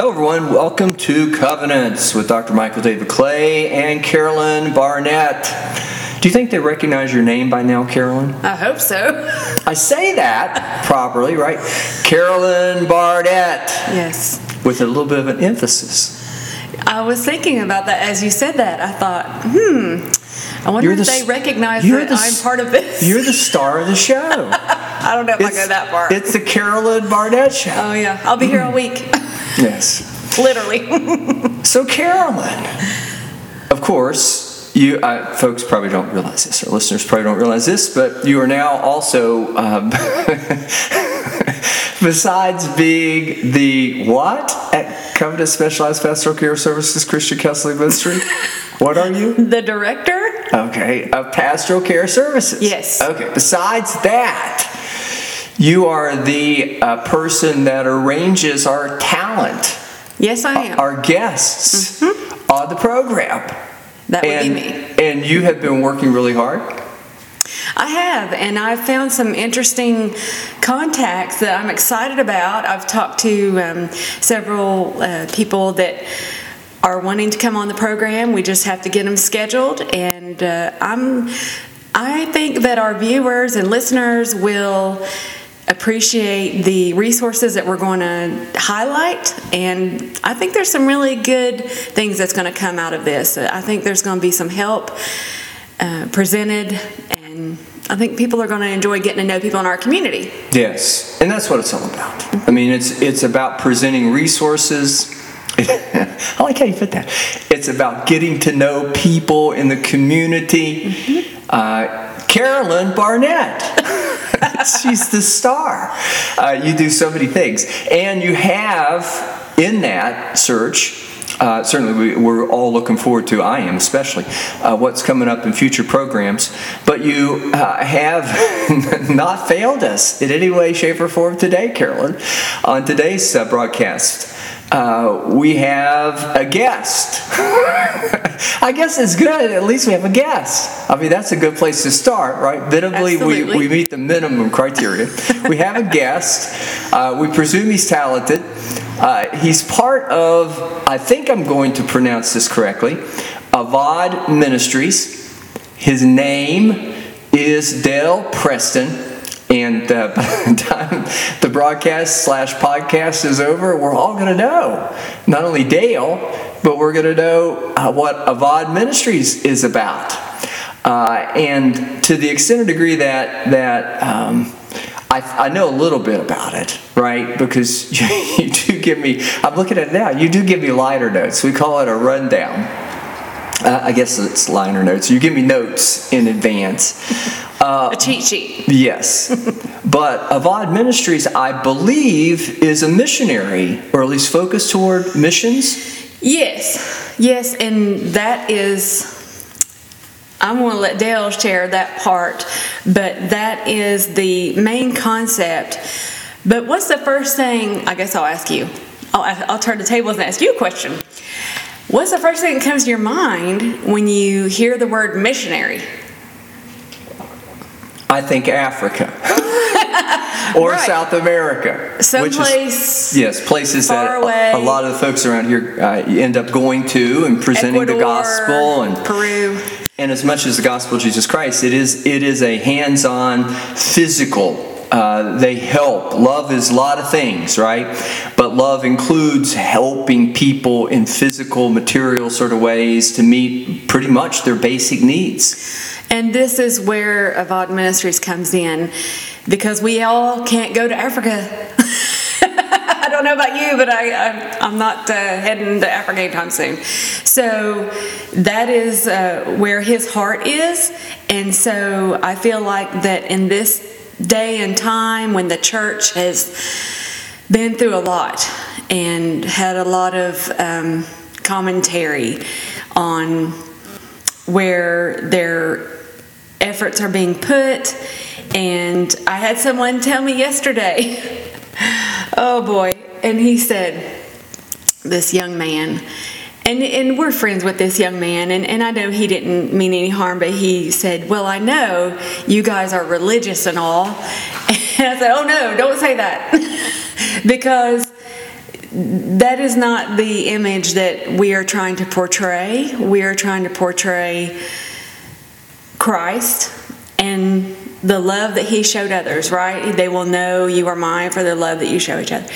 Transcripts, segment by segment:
Hello everyone, welcome to Covenants with Dr. Michael David Clay and Carolyn Barnett. Do you think they recognize your name by now, Carolyn? I hope so. I say that properly, right? Carolyn Barnett. Yes. With a little bit of an emphasis. I was thinking about that as you said that. I thought, I wonder if they recognize that I'm part of this. You're the star of the show. I don't know if I go that far. It's the Carolyn Barnett show. Oh, yeah. I'll be here all week. Yes. Literally. So, Carolyn, of course... folks probably don't realize this, or listeners probably don't realize this, but you are now also, besides being the what at Covenant Specialized Pastoral Care Services Christian Counseling Ministry, what are you? The director. Okay, of Pastoral Care Services. Yes. Okay, besides that, you are the person that arranges our talent. Yes, I am. Our guests on the program. That would be me. And you have been working really hard? I have, and I've found some interesting contacts that I'm excited about. I've talked to several people that are wanting to come on the program. We just have to get them scheduled, and I think that our viewers and listeners will appreciate the resources that we're going to highlight, and I think there's some really good things that's going to come out of this. I think there's going to be some help presented, and I think people are going to enjoy getting to know people in our community. Yes, and that's what it's all about. I mean, it's about presenting resources. I like how you put that. It's about getting to know people in the community. Mm-hmm. Carolyn Barnett. She's the star. You do so many things. And you have, in that search, certainly we're all looking forward to, I am especially, what's coming up in future programs. But you have not failed us in any way, shape, or form today, Carolyn. On today's broadcast, we have a guest. I guess it's good. At least we have a guest. I mean, that's a good place to start, right? Minimally, we meet the minimum criteria. We have a guest. We presume he's talented. He's part of, I think I'm going to pronounce this correctly, Avodah Ministries. His name is Dale Preston. And by the time the broadcast/podcast is over, we're all going to know, not only Dale, but we're going to know what Avodah Ministries is about. And to the extent or degree that I know a little bit about it, right? Because you do give me, I'm looking at it now, you do give me liner notes. We call it a rundown. I guess it's liner notes. You give me notes in advance. A cheat sheet. Yes. But Avodah Ministries, I believe, is a missionary, or at least focused toward missions? Yes. Yes, and that is... I'm going to let Dale share that part, but that is the main concept. But what's the first thing... I guess I'll ask you. I'll turn the tables and ask you a question. What's the first thing that comes to your mind when you hear the word missionary? I think Africa or right. South America. Someplace places far that away. A lot of the folks around here end up going to and presenting Ecuador, the gospel. And Peru. And as much as the gospel of Jesus Christ, it is a hands-on, physical. They help. Love is a lot of things, right? But love includes helping people in physical, material sort of ways to meet pretty much their basic needs. And this is where Avodah Ministries comes in, because we all can't go to Africa. I don't know about you, but I'm not heading to Africa anytime soon. So that is where his heart is. And so I feel like that in this day and time when the church has been through a lot and had a lot of commentary on where their efforts are being put, and I had someone tell me yesterday, oh boy, and he said, this young man, and we're friends with this young man, and I know he didn't mean any harm, but he said, well, I know you guys are religious and all, and I said, oh no, don't say that, because that is not the image that we are trying to portray. We are trying to portray Christ and the love that he showed others, right? They will know you are mine for the love that you show each other.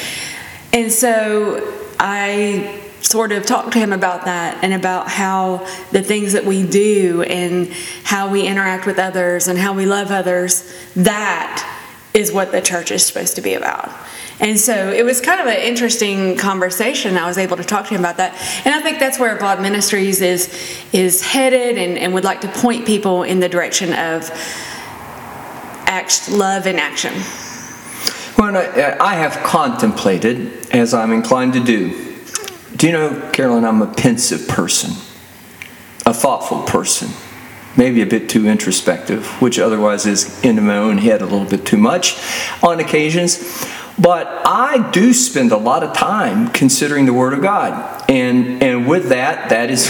And so I sort of talked to him about that and about how the things that we do and how we interact with others and how we love others, that is what the church is supposed to be about. And so it was kind of an interesting conversation. I was able to talk to him about that. And I think that's where Avodah Ministries is headed and would like to point people in the direction of love in action. Well, I have contemplated, as I'm inclined to do. Do you know, Carolyn, I'm a pensive person, a thoughtful person, maybe a bit too introspective, which otherwise is into my own head a little bit too much on occasions. But I do spend a lot of time considering the Word of God. And with that, that is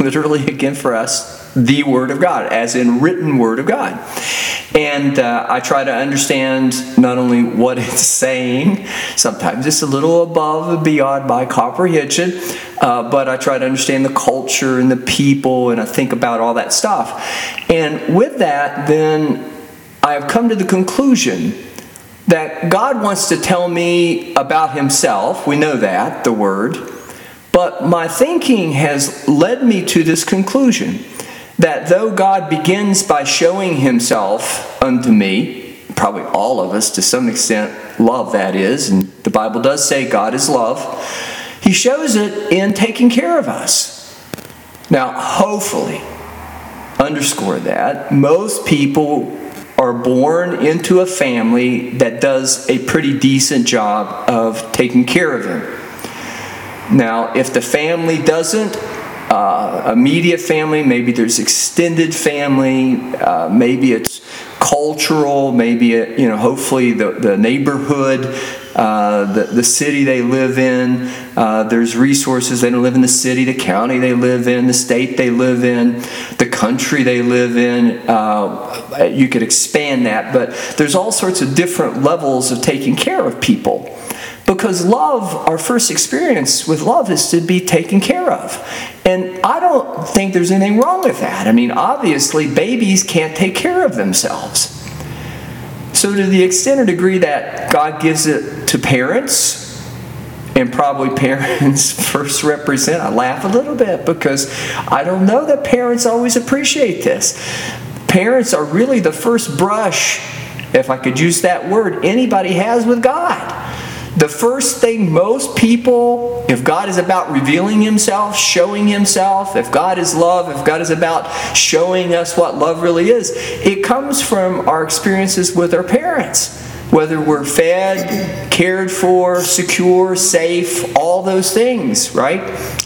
literally, again, for us, the Word of God, as in written Word of God. And I try to understand not only what it's saying, sometimes it's a little above and beyond my comprehension, but I try to understand the culture and the people, and I think about all that stuff. And with that, then, I have come to the conclusion that God wants to tell me about Himself. We know that, the Word. But my thinking has led me to this conclusion, that though God begins by showing Himself unto me, probably all of us to some extent, love that is, and the Bible does say God is love, He shows it in taking care of us. Now, hopefully, underscore that, most people are born into a family that does a pretty decent job of taking care of them. Now, if the family doesn't, immediate family, maybe there's extended family, maybe it's cultural, maybe it, hopefully the neighborhood, the city they live in, there's resources. They don't live in the city, the county they live in, the state they live in, the country they live in. You could expand that, but there's all sorts of different levels of taking care of people. Because love, our first experience with love is to be taken care of. And I don't think there's anything wrong with that. I mean, obviously, babies can't take care of themselves. So to the extent or degree that God gives it to parents, and probably parents first represent, I laugh a little bit because I don't know that parents always appreciate this. Parents are really the first brush, if I could use that word, anybody has with God. The first thing most people, if God is about revealing Himself, showing Himself, if God is love, if God is about showing us what love really is, it comes from our experiences with our parents. Whether we're fed, cared for, secure, safe, all those things, right?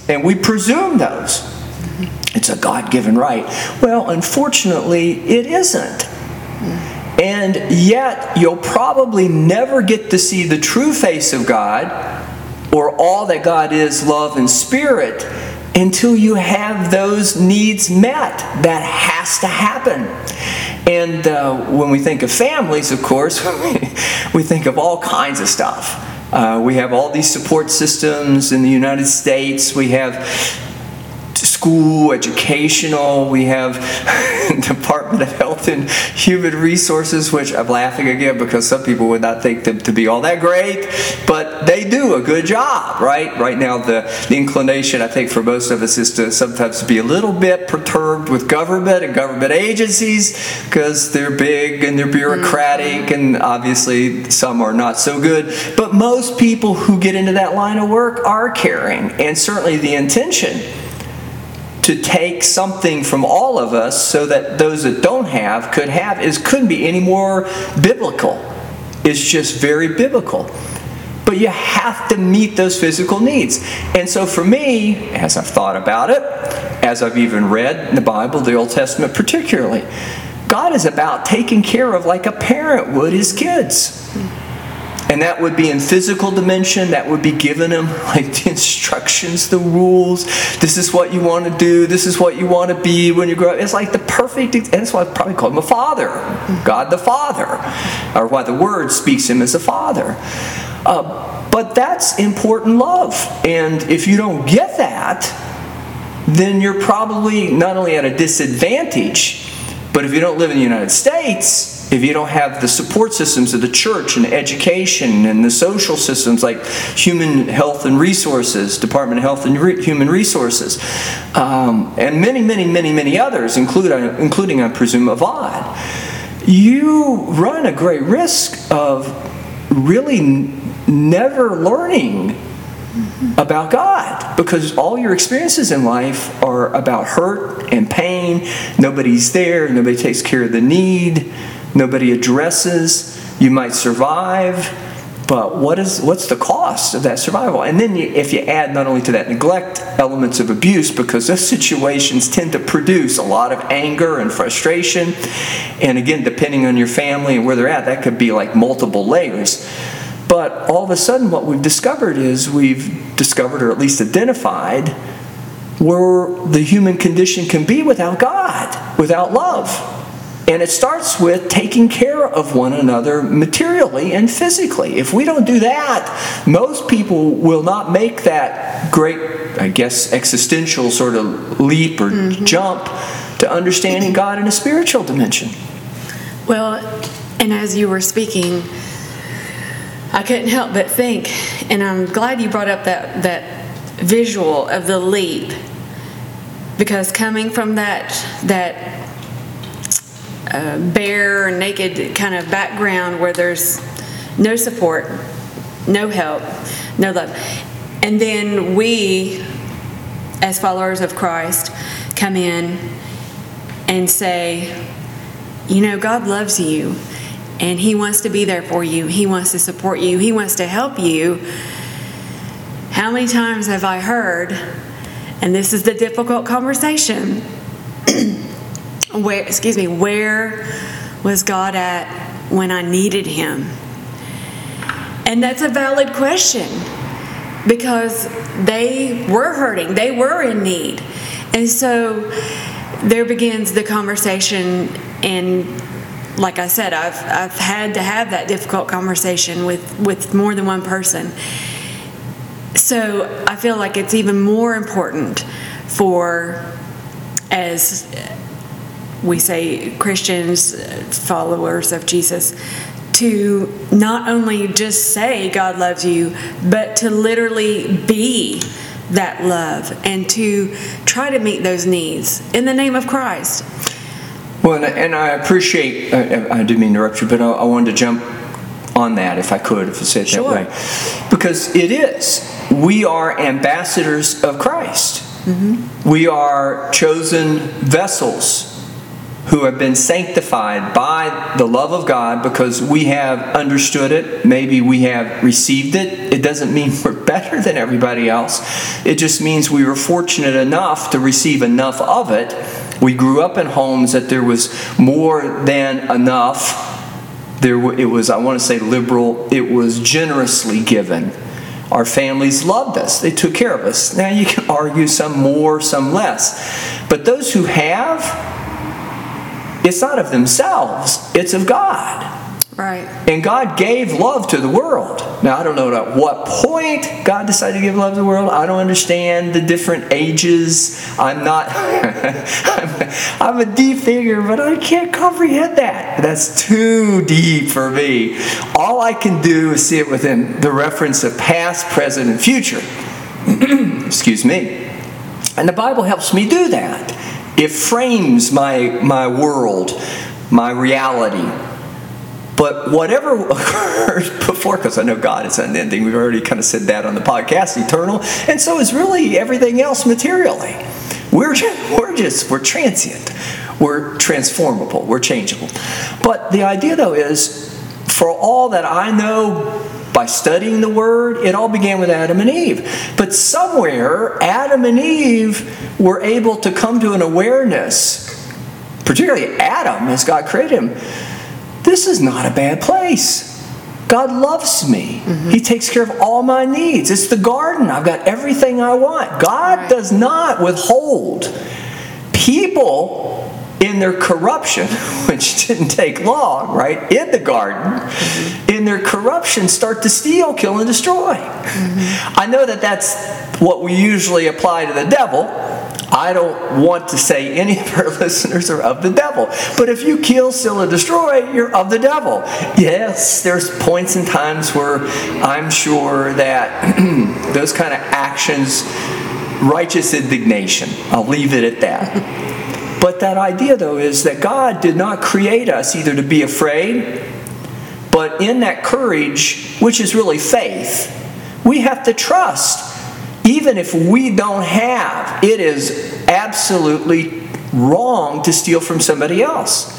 And we presume those. It's a God-given right. Well, unfortunately, it isn't. And yet, you'll probably never get to see the true face of God, or all that God is, love and spirit, until you have those needs met. That has to happen. And when we think of families, of course, we think of all kinds of stuff. We have all these support systems in the United States. We have school, educational, we have Department of Health and Human Resources, which I'm laughing again because some people would not think them to be all that great, but they do a good job, right? Right now, the inclination, I think, for most of us is to sometimes be a little bit perturbed with government and government agencies because they're big and they're bureaucratic, and obviously some are not so good. But most people who get into that line of work are caring, and certainly the intention to take something from all of us so that those that don't have could have couldn't be any more biblical. It's just very biblical. But you have to meet those physical needs. And so for me, as I've thought about it, as I've even read in the Bible, the Old Testament particularly, God is about taking care of like a parent would his kids. And that would be in physical dimension. That would be giving them like the instructions, the rules. This is what you want to do. This is what you want to be when you grow up. It's like the perfect, and that's why I probably call him a father. God the Father. Or why the Word speaks him as a father. But that's important love. And if you don't get that, then you're probably not only at a disadvantage, but if you don't live in the United States, if you don't have the support systems of the church and education and the social systems like Human Health and Resources, Department of Health and Human Resources, and many others, including, I presume, Avodah, you run a great risk of really never learning about God, because all your experiences in life are about hurt and pain. Nobody's there. Nobody takes care of the need. Nobody addresses. You might survive, but what's the cost of that survival? And then if you add not only to that neglect, elements of abuse, because those situations tend to produce a lot of anger and frustration. And again, depending on your family and where they're at, that could be like multiple layers. But all of a sudden what we've discovered is or at least identified where the human condition can be without God, without love. And it starts with taking care of one another materially and physically. If we don't do that, most people will not make that great, I guess, existential sort of leap or jump to understanding God in a spiritual dimension. Well, and as you were speaking, I couldn't help but think, and I'm glad you brought up that visual of the leap, because coming from that bare, naked kind of background where there's no support, no help, no love, and then we, as followers of Christ, come in and say, you know, God loves you. And He wants to be there for you. He wants to support you. He wants to help you. How many times have I heard, and this is the difficult conversation, where was God at when I needed Him? And that's a valid question, because they were hurting. They were in need. And so there begins the conversation, and like I said, I've had to have that difficult conversation with more than one person. So I feel like it's even more important for, as we say, Christians, followers of Jesus, to not only just say God loves you, but to literally be that love and to try to meet those needs in the name of Christ. Well, and I appreciate, I didn't mean to interrupt you, but I wanted to jump on that if I could, if I said it that way. Because it is. We are ambassadors of Christ. Mm-hmm. We are chosen vessels who have been sanctified by the love of God because we have understood it. Maybe we have received it. It doesn't mean we're better than everybody else. It just means we were fortunate enough to receive enough of it. We grew up in homes that there was more than enough. It was, I want to say, liberal. It was generously given. Our families loved us. They took care of us. Now you can argue some more, some less. But those who have, it's not of themselves. It's of God. Right. And God gave love to the world. Now, I don't know at what point God decided to give love to the world. I don't understand the different ages. I'm not... I'm a deep thinker, but I can't comprehend that. That's too deep for me. All I can do is see it within the reference of past, present, and future. Excuse me. And the Bible helps me do that. It frames my world, my reality. But whatever occurred before, because I know God is unending. We've already kind of said that on the podcast, eternal. And so is really everything else materially. We're transient. We're transformable. We're changeable. But the idea, though, is for all that I know by studying the Word, it all began with Adam and Eve. But somewhere, Adam and Eve were able to come to an awareness, particularly Adam as God created him, this is not a bad place. God loves me. Mm-hmm. He takes care of all my needs. It's the garden. I've got everything I want. God does not withhold. People in their corruption, which didn't take long, right, in the garden, in their corruption start to steal, kill, and destroy. Mm-hmm. I know that that's what we usually apply to the devil. I don't want to say any of our listeners are of the devil. But if you kill, steal, and destroy, you're of the devil. Yes, there's points and times where I'm sure that those kind of actions, righteous indignation, I'll leave it at that. But that idea, though, is that God did not create us either to be afraid, but in that courage, which is really faith, we have to trust. Even if we don't have, it is absolutely wrong to steal from somebody else.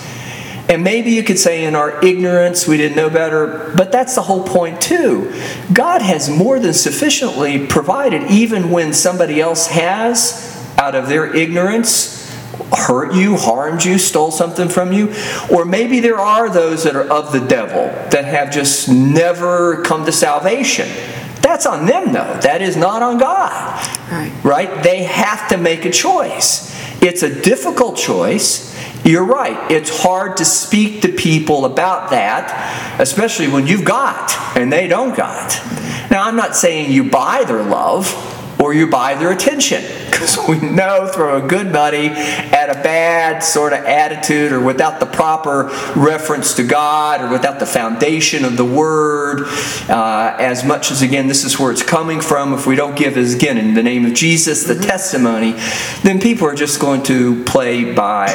And maybe you could say in our ignorance, we didn't know better, but that's the whole point too. God has more than sufficiently provided, even when somebody else has, out of their ignorance, hurt you, harmed you, stole something from you. Or maybe there are those that are of the devil that have just never come to salvation. That's on them, though. That is not on God. Right? They have to make a choice. It's a difficult choice. You're right. It's hard to speak to people about that, especially when you've got and they don't got. Now, I'm not saying you buy their love or you buy their attention. Because we know throw a good buddy at a bad sort of attitude or without the proper reference to God or without the foundation of the Word, as much as, again, this is where it's coming from, if we don't give, as again, in the name of Jesus, the testimony, then people are just going to play by,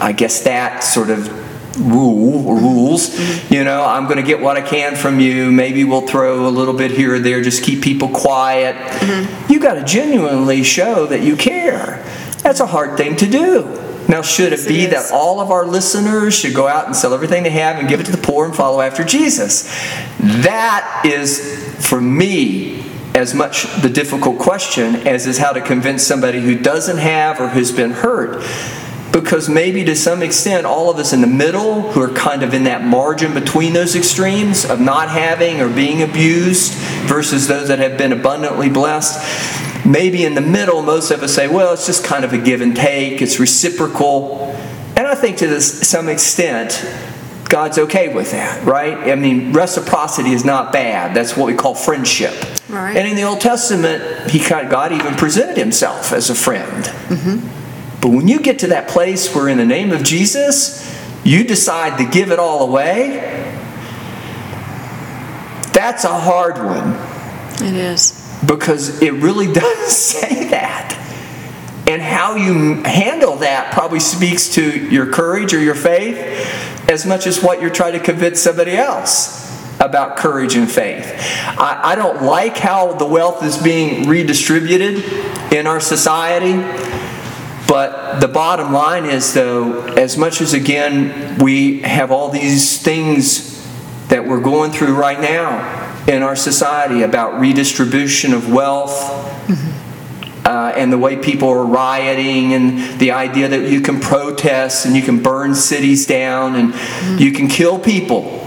I guess, that sort of rules, you know, I'm going to get what I can from you. Maybe we'll throw a little bit here or there. Just keep people quiet. Mm-hmm. You got to genuinely show that you care. That's a hard thing to do. Now, should it be that all of our listeners should go out and sell everything they have and give it to the poor and follow after Jesus? That is, for me, as much the difficult question as is how to convince somebody who doesn't have or who's been hurt. Because maybe to some extent, all of us in the middle, who are kind of in that margin between those extremes of not having or being abused versus those that have been abundantly blessed, maybe in the middle, most of us say, well, it's just kind of a give and take. It's reciprocal. And I think to some extent, God's okay with that, right? I mean, reciprocity is not bad. That's what we call friendship. Right. And in the Old Testament, God even presented himself as a friend. Mm-hmm. But when you get to that place where in the name of Jesus, you decide to give it all away, that's a hard one. It is. Because it really does say that. And how you handle that probably speaks to your courage or your faith as much as what you're trying to convince somebody else about courage and faith. I don't like how the wealth is being redistributed in our society. But the bottom line is, though, as much as, again, we have all these things that we're going through right now in our society about redistribution of wealth, and the way people are rioting and the idea that you can protest and you can burn cities down and you can kill people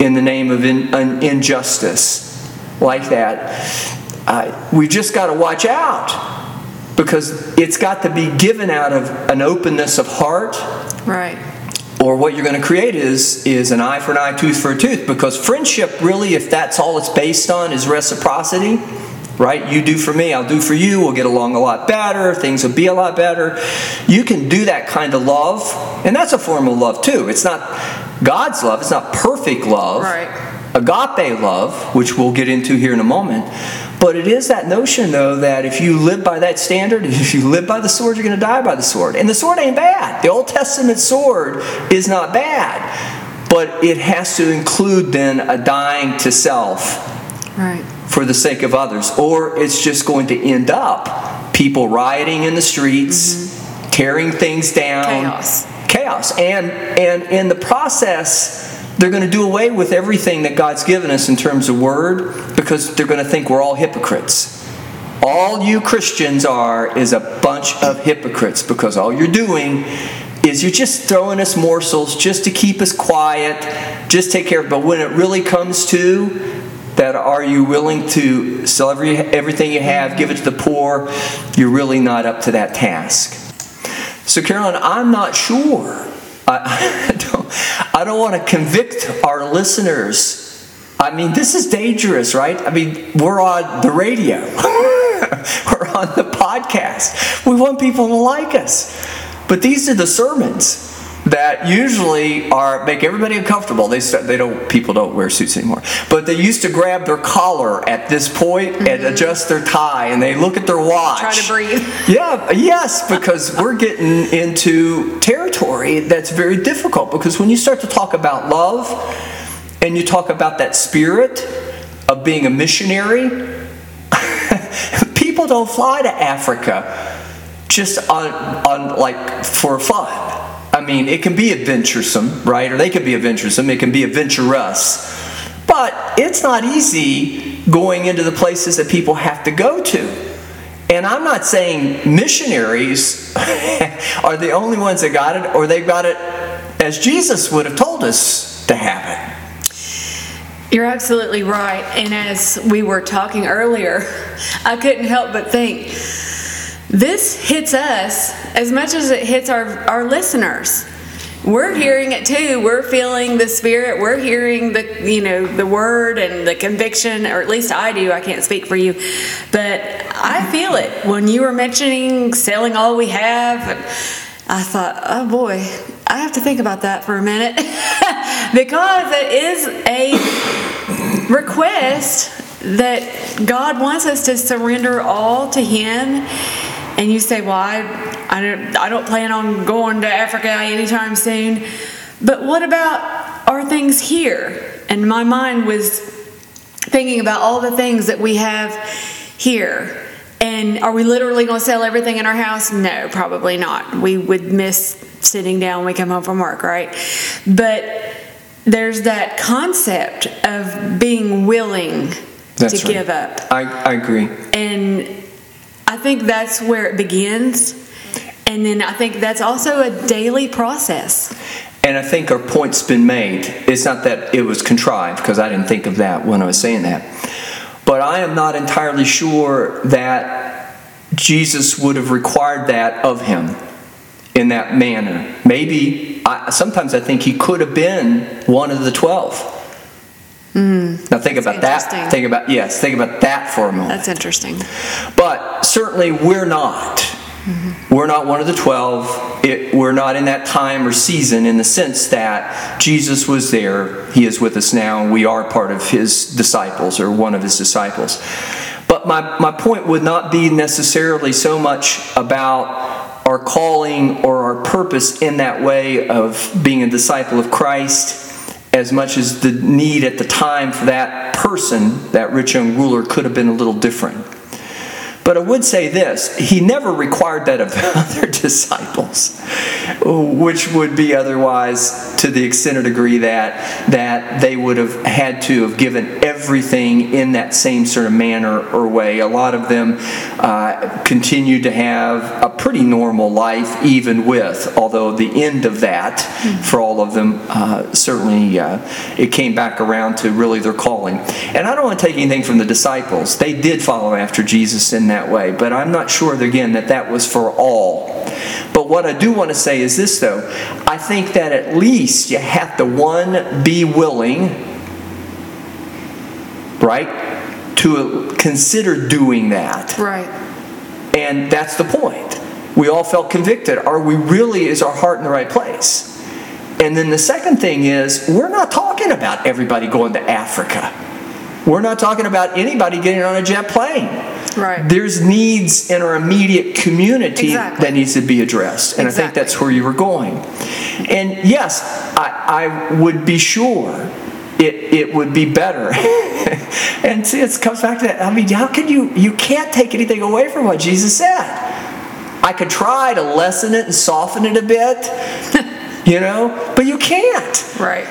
in the name of injustice like that, we've just got to watch out. Because it's got to be given out of an openness of heart. Right. Or what you're going to create is an eye for an eye, tooth for a tooth. Because friendship, really, if that's all it's based on, is reciprocity. Right? You do for me, I'll do for you. We'll get along a lot better. Things will be a lot better. You can do that kind of love. And that's a form of love, too. It's not God's love. It's not perfect love. Right. Agape love, which we'll get into here in a moment. But it is that notion, though, that if you live by that standard, if you live by the sword, you're going to die by the sword. And the sword ain't bad. The Old Testament sword is not bad. But it has to include, then, a dying to self for the sake of others. Or it's just going to end up people rioting in the streets, tearing things down. Chaos. And in the process, they're going to do away with everything that God's given us in terms of word, because they're going to think we're all hypocrites. All you Christians are is a bunch of hypocrites, because all you're doing is you're just throwing us morsels just to keep us quiet, just take care of it. But when it really comes to that, are you willing to sell everything you have, give it to the poor? You're really not up to that task. So, Carolyn, I'm not sure. I don't want to convict our listeners. I mean, this is dangerous, right? I mean, we're on the radio. We're on the podcast. We want people to like us. But these are the sermons that usually are make everybody uncomfortable. People don't wear suits anymore. But they used to grab their collar at this point and adjust their tie, and they look at their watch. Try to breathe. Yeah, yes, because we're getting into territory that's very difficult. Because when you start to talk about love, and you talk about that spirit of being a missionary, people don't fly to Africa just on like for fun. I mean, it can be adventuresome, right? Or they can be adventuresome. It can be adventurous. But it's not easy going into the places that people have to go to. And I'm not saying missionaries are the only ones that got it, or they got it as Jesus would have told us to have it. You're absolutely right. And as we were talking earlier, I couldn't help but think, this hits us as much as it hits our listeners. We're hearing it too. We're feeling the Spirit. We're hearing the Word and the conviction, or at least I do. I can't speak for you. But I feel it. When you were mentioning selling all we have, I thought, oh boy, I have to think about that for a minute. Because it is a request that God wants us to surrender all to Him. And you say, well, I don't plan on going to Africa anytime soon. But what about our things here? And my mind was thinking about all the things that we have here. And are we literally going to sell everything in our house? No, probably not. We would miss sitting down when we come home from work, right? But there's that concept of being willing to give up. I agree. And I think that's where it begins. And then I think that's also a daily process. And I think our point's been made. It's not that it was contrived, because I didn't think of that when I was saying that. But I am not entirely sure that Jesus would have required that of him in that manner. Maybe, sometimes I think he could have been one of the 12. Now think about that. Think about that for a moment. That's interesting. But certainly we're not. Mm-hmm. We're not one of the 12. We're not in that time or season, in the sense that Jesus was there. He is with us now, and we are part of his disciples, or one of his disciples. But my point would not be necessarily so much about our calling or our purpose in that way of being a disciple of Christ, as much as the need at the time for that person, that rich young ruler, could have been a little different. But I would say this, he never required that of other disciples, which would be otherwise to the extent or degree that they would have had to have given everything in that same sort of manner or way. A lot of them continued to have a pretty normal life even with, although the end of that, for all of them, certainly it came back around to really their calling. And I don't want to take anything from the disciples. They did follow after Jesus in that way, but I'm not sure, again, that was for all. But what I do want to say is this, though. I think that at least you have to, one, be willing, right, to consider doing that. Right. And that's the point. We all felt convicted. Is our heart in the right place? And then the second thing is, we're not talking about everybody going to Africa. We're not talking about anybody getting on a jet plane. Right. There's needs in our immediate community that needs to be addressed. And I think that's where you were going. And yes, I would be sure it would be better. And see, it comes back to that. I mean, how can you can't take anything away from what Jesus said. I could try to lessen it and soften it a bit, but you can't. Right.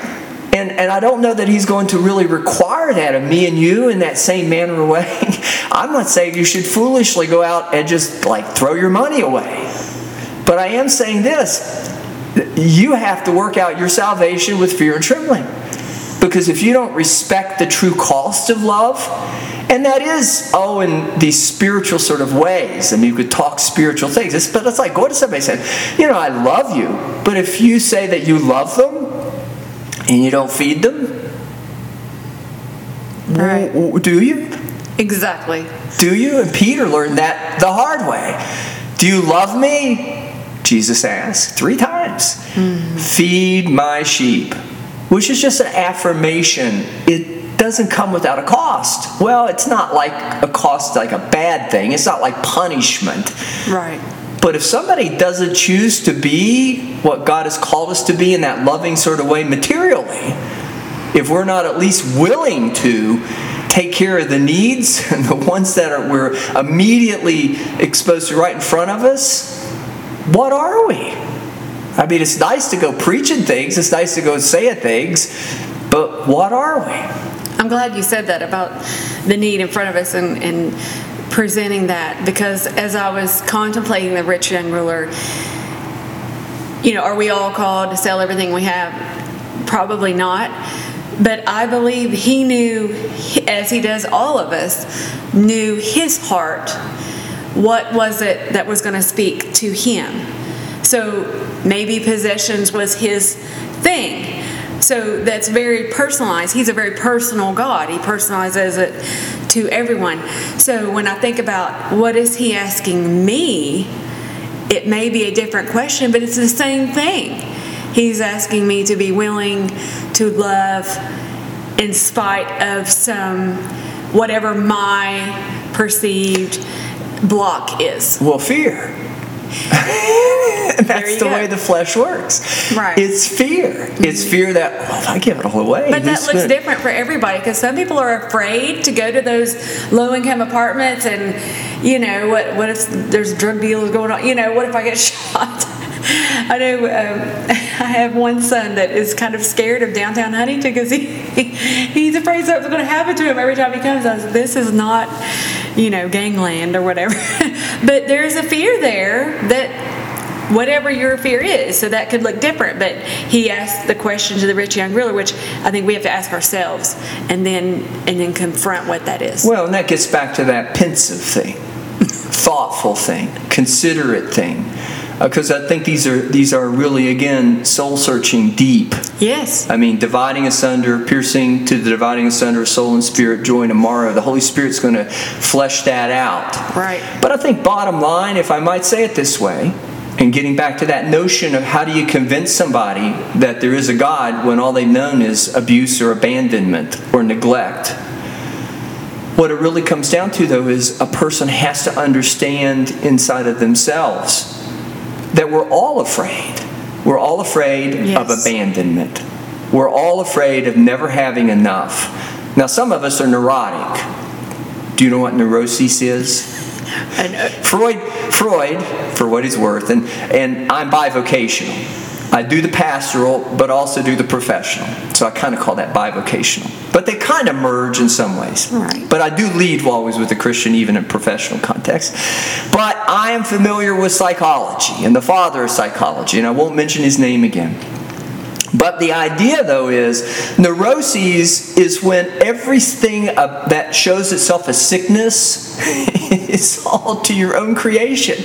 And I don't know that he's going to really require that of me and you in that same manner of way. I'm not saying you should foolishly go out and just throw your money away. But I am saying this. You have to work out your salvation with fear and trembling. Because if you don't respect the true cost of love And that is all in these spiritual sort of ways. I mean, you could talk spiritual things. But it's like, go to somebody and say, you know, I love you. But if you say that you love them and you don't feed them, right. Do you? Exactly. Do you? And Peter learned that the hard way. Do you love me? Jesus asked 3 times. Mm-hmm. Feed my sheep. Which is just an affirmation. It doesn't come without a cost. Well, it's not like a cost, like a bad thing. It's not like punishment. Right. But if somebody doesn't choose to be what God has called us to be in that loving sort of way materially, if we're not at least willing to take care of the needs and the ones that we're immediately exposed to right in front of us, what are we? I mean, it's nice to go preaching things. It's nice to go saying things. But what are we? I'm glad you said that about the need in front of us and presenting that. Because as I was contemplating the rich young ruler, you know, are we all called to sell everything we have? Probably not. But I believe he knew, as he does all of us, knew his heart. What was it that was going to speak to him? So maybe possessions was his thing. So that's very personalized. He's a very personal God. He personalizes it to everyone. So when I think about what is he asking me, it may be a different question, but it's the same thing. He's asking me to be willing to love in spite of some, whatever my perceived block is. Well, fear. That's the way the flesh works. Right. It's fear. It's fear that, well, if I give it all away. But that looks different for everybody, because some people are afraid to go to those low-income apartments and, you know, what if there's drug deals going on? You know, what if I get shot? I know I have one son that is kind of scared of downtown Huntington because he's afraid something's going to happen to him every time he comes. I said, this is not, you know, gangland or whatever. But there's a fear there that whatever your fear is, so that could look different. But he asked the question to the rich young ruler, which I think we have to ask ourselves and then confront what that is. Well, and that gets back to that pensive thing, thoughtful thing, considerate thing. Because I think these are really, again, soul-searching deep. Yes. I mean, dividing asunder, piercing to the dividing asunder of soul and spirit, joy and marrow. The Holy Spirit's going to flesh that out. Right. But I think bottom line, if I might say it this way, and getting back to that notion of how do you convince somebody that there is a God when all they've known is abuse or abandonment or neglect. What it really comes down to, though, is a person has to understand inside of themselves that we're all afraid. We're all afraid of abandonment. We're all afraid of never having enough. Now, some of us are neurotic. Do you know what neurosis is? I know. Freud, for what he's worth, and I'm bivocational. I do the pastoral, but also do the professional. So I kind of call that bivocational. But they kind of merge in some ways. Right. But I do lead always with the Christian, even in professional context. But I am familiar with psychology and the father of psychology, and I won't mention his name again. But the idea, though, is neuroses is when everything that shows itself as sickness is all to your own creation.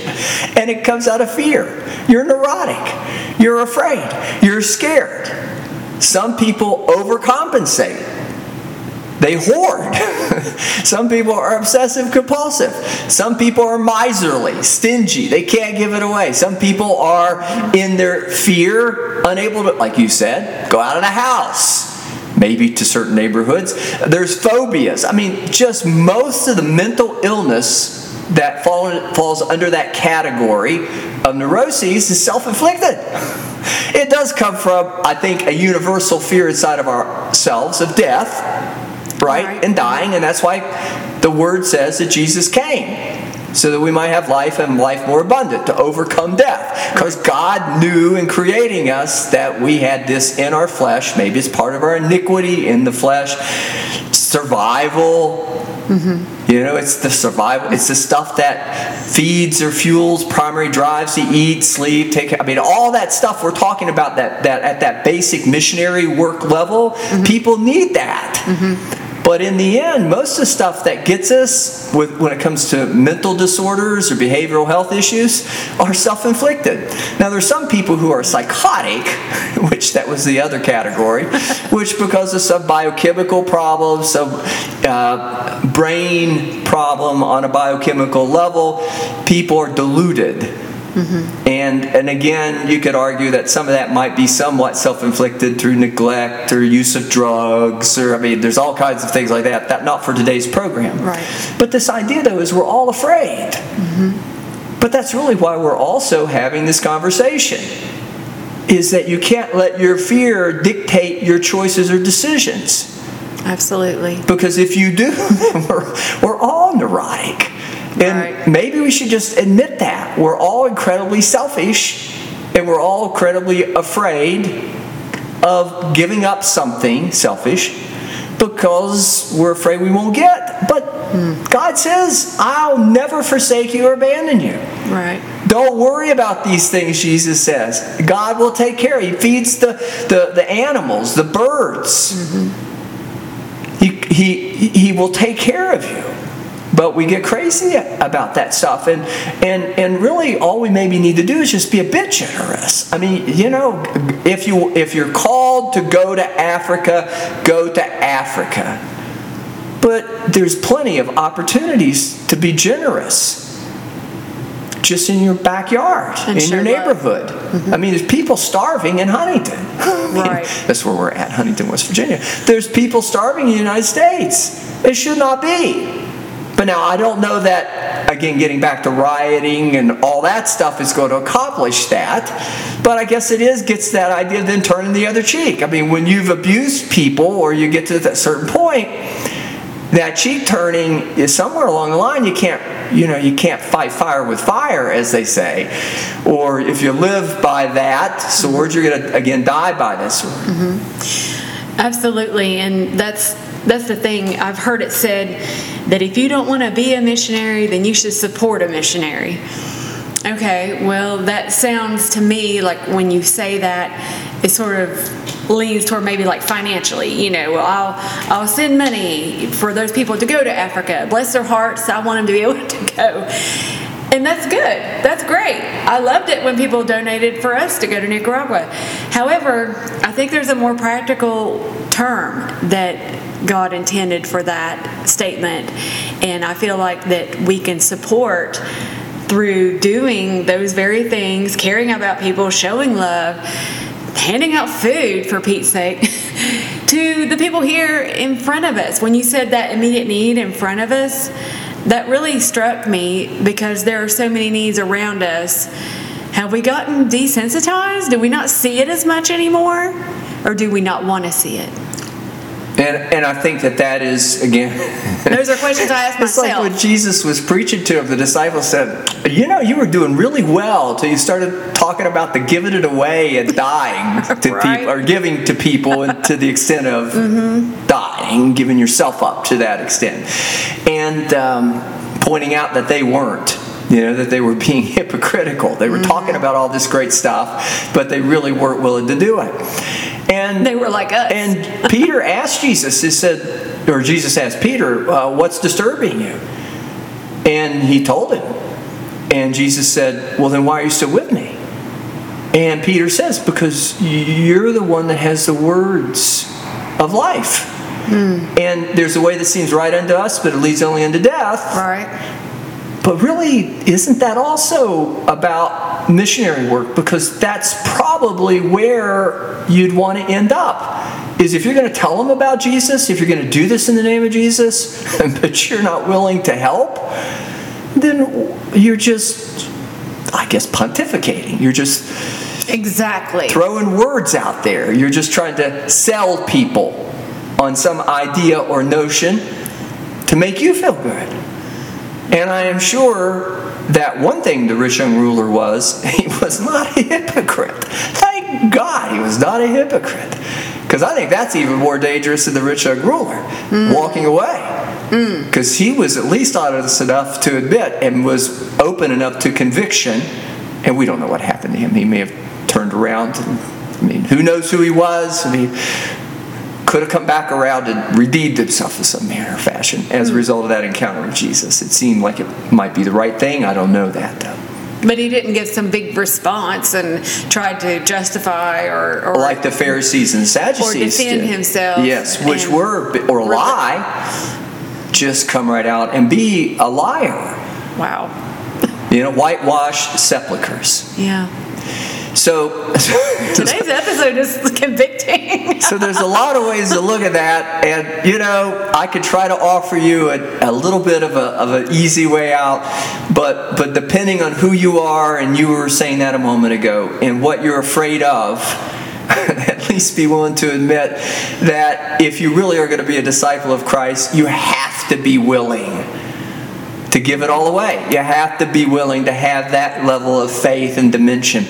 And it comes out of fear. You're neurotic. You're afraid. You're scared. Some people overcompensate. They hoard. Some people are obsessive compulsive. Some people are miserly, stingy. They can't give it away. Some people are in their fear, unable to, like you said, go out of the house. Maybe to certain neighborhoods. There's phobias. I mean, just most of the mental illness that falls under that category of neuroses is self-inflicted. It does come from, I think, a universal fear inside of ourselves of death. Right? And dying, and that's why the Word says that Jesus came so that we might have life and life more abundant, to overcome death. Because God knew in creating us that we had this in our flesh. Maybe it's part of our iniquity in the flesh. Survival. Mm-hmm. You know, it's the survival. It's the stuff that feeds or fuels primary drives to eat, sleep, take. I mean, all that stuff we're talking about that at that basic missionary work level, mm-hmm. people need that. Mm-hmm. But in the end, most of the stuff that gets us when it comes to mental disorders or behavioral health issues are self-inflicted. Now, there's some people who are psychotic, which that was the other category, which because of some biochemical problem, some brain problem on a biochemical level, people are deluded. Mm-hmm. And again, you could argue that some of that might be somewhat self-inflicted through neglect or use of drugs, or there's all kinds of things like that. That not for today's program. Right. But this idea, though, is we're all afraid. Mm-hmm. But that's really why we're also having this conversation, is that you can't let your fear dictate your choices or decisions. Absolutely. Because if you do, we're all neurotic. And right. Maybe we should just admit that. We're all incredibly selfish, and we're all incredibly afraid of giving up something selfish because we're afraid we won't get. But God says, I'll never forsake you or abandon you. Right. Don't worry about these things, Jesus says. God will take care. He feeds the animals, the birds. Mm-hmm. He will take care of you. But we get crazy about that stuff. And really all we maybe need to do is just be a bit generous. If you're called to go to Africa, go to Africa. But there's plenty of opportunities to be generous. Just in your backyard, and in your neighborhood. Mm-hmm. There's people starving in Huntington. Right. That's where we're at, Huntington, West Virginia. There's people starving in the United States. It should not be. But now, I don't know that, again, getting back to rioting and all that stuff is going to accomplish that. But I guess gets that idea of then turning the other cheek. When you've abused people or you get to that certain point, that cheek turning is somewhere along the line. You can't fight fire with fire, as they say. Or if you live by that sword, you're going to, again, die by that sword. Mm-hmm. Absolutely. And that's the thing. I've heard it said that if you don't want to be a missionary, then you should support a missionary. Okay, well, that sounds to me like when you say that, it sort of leans toward maybe like financially. Well, I'll send money for those people to go to Africa. Bless their hearts. I want them to be able to go. And that's good. That's great. I loved it when people donated for us to go to Nicaragua. However, I think there's a more practical term that God intended for that statement. And I feel like that we can support through doing those very things, caring about people, showing love, handing out food, for Pete's sake, to the people here in front of us. When you said that immediate need in front of us, that really struck me because there are so many needs around us. Have we gotten desensitized? Do we not see it as much anymore? Or do we not want to see it? And I think that is, again... Those are questions I ask myself. It's like when Jesus was preaching to him, the disciples said, you were doing really well till you started talking about the giving it away and dying to right? people, or giving to people and to the extent of dying, giving yourself up to that extent. And pointing out that they weren't. That they were being hypocritical. They were talking about all this great stuff, but they really weren't willing to do it. And they were like us. And Peter asked Jesus, Jesus asked Peter, what's disturbing you? And he told him. And Jesus said, well, then why are you still with me? And Peter says, because you're the one that has the words of life. Mm. And there's a way that seems right unto us, but it leads only unto death. Right. But really, isn't that also about missionary work? Because that's probably where you'd want to end up. Is if you're going to tell them about Jesus, if you're going to do this in the name of Jesus, but you're not willing to help, then you're just, pontificating. You're just exactly throwing words out there. You're just trying to sell people on some idea or notion to make you feel good. And I am sure that one thing the rich young ruler was, he was not a hypocrite. Thank God he was not a hypocrite. Because I think that's even more dangerous than the rich young ruler, walking away. Because he was at least honest enough to admit and was open enough to conviction. And we don't know what happened to him. He may have turned around. Who knows who he was? could have come back around and redeemed himself in some manner or fashion as a result of that encounter with Jesus. It seemed like it might be the right thing. I don't know that, though. But he didn't give some big response and tried to justify or like the Pharisees and Sadducees, or defend himself. Yes, which were or lie, just come right out and be a liar. Wow. Whitewashed sepulchers. Yeah. So today's episode is convicting. So there's a lot of ways to look at that, and I could try to offer you a little bit of an easy way out, but depending on who you are, and you were saying that a moment ago, and what you're afraid of, at least be willing to admit that if you really are going to be a disciple of Christ, you have to be willing to give it all away. You have to be willing to have that level of faith and dimension.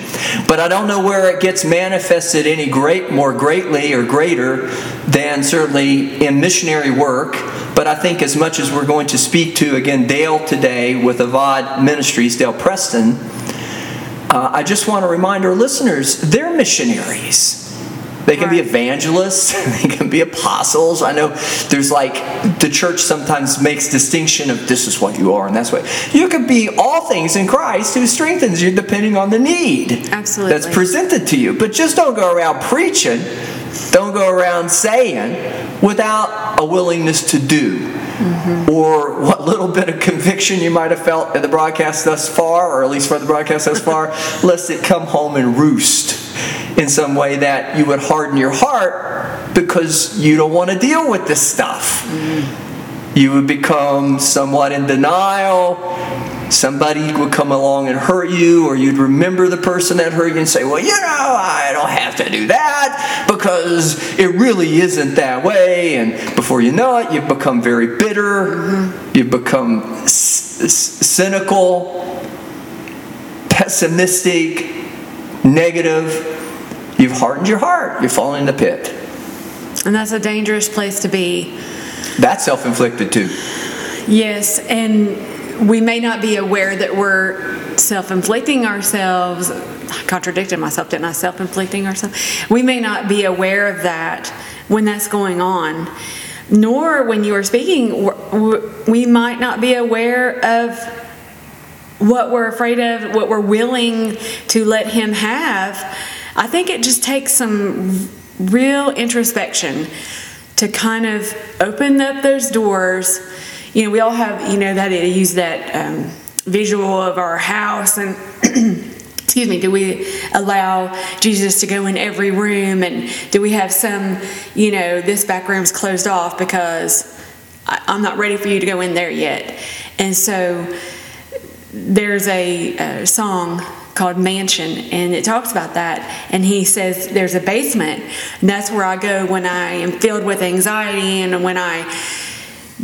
But I don't know where it gets manifested any more greatly or greater than certainly in missionary work. But I think as much as we're going to speak to, again, Dale today with Avodah Ministries, Dale Preston, I just want to remind our listeners, they're missionaries. They can be evangelists. They can be apostles. I know there's the church sometimes makes distinction of this is what you are and that's what. You could be all things in Christ who strengthens you depending on the need. Absolutely. That's presented to you. But just don't go around preaching. Don't go around saying without a willingness to do. Mm-hmm. Or what little bit of conviction you might have felt in the broadcast thus far, or at least for the broadcast thus far, lest it come home and roost in some way that you would harden your heart because you don't want to deal with this stuff. Mm-hmm. You would become somewhat in denial. Somebody would come along and hurt you, or you'd remember the person that hurt you and say, well, I don't have to do that because it really isn't that way. And before you know it, you've become very bitter. Mm-hmm. You've become cynical, pessimistic, negative. You've hardened your heart. You've fallen in the pit. And that's a dangerous place to be. That's self-inflicted too. Yes, and we may not be aware that we're self-inflicting ourselves. I contradicted myself, didn't I? Self-inflicting ourselves. We may not be aware of that when that's going on. Nor when you are speaking, we might not be aware of what we're afraid of, what we're willing to let Him have. I think it just takes some real introspection to kind of open up those doors. We all have, that they use that visual of our house and, excuse me, do we allow Jesus to go in every room, and do we have some, this back room's closed off because I'm not ready for you to go in there yet. And so there's a song called Mansion, and it talks about that, and he says there's a basement, and that's where I go when I am filled with anxiety and when I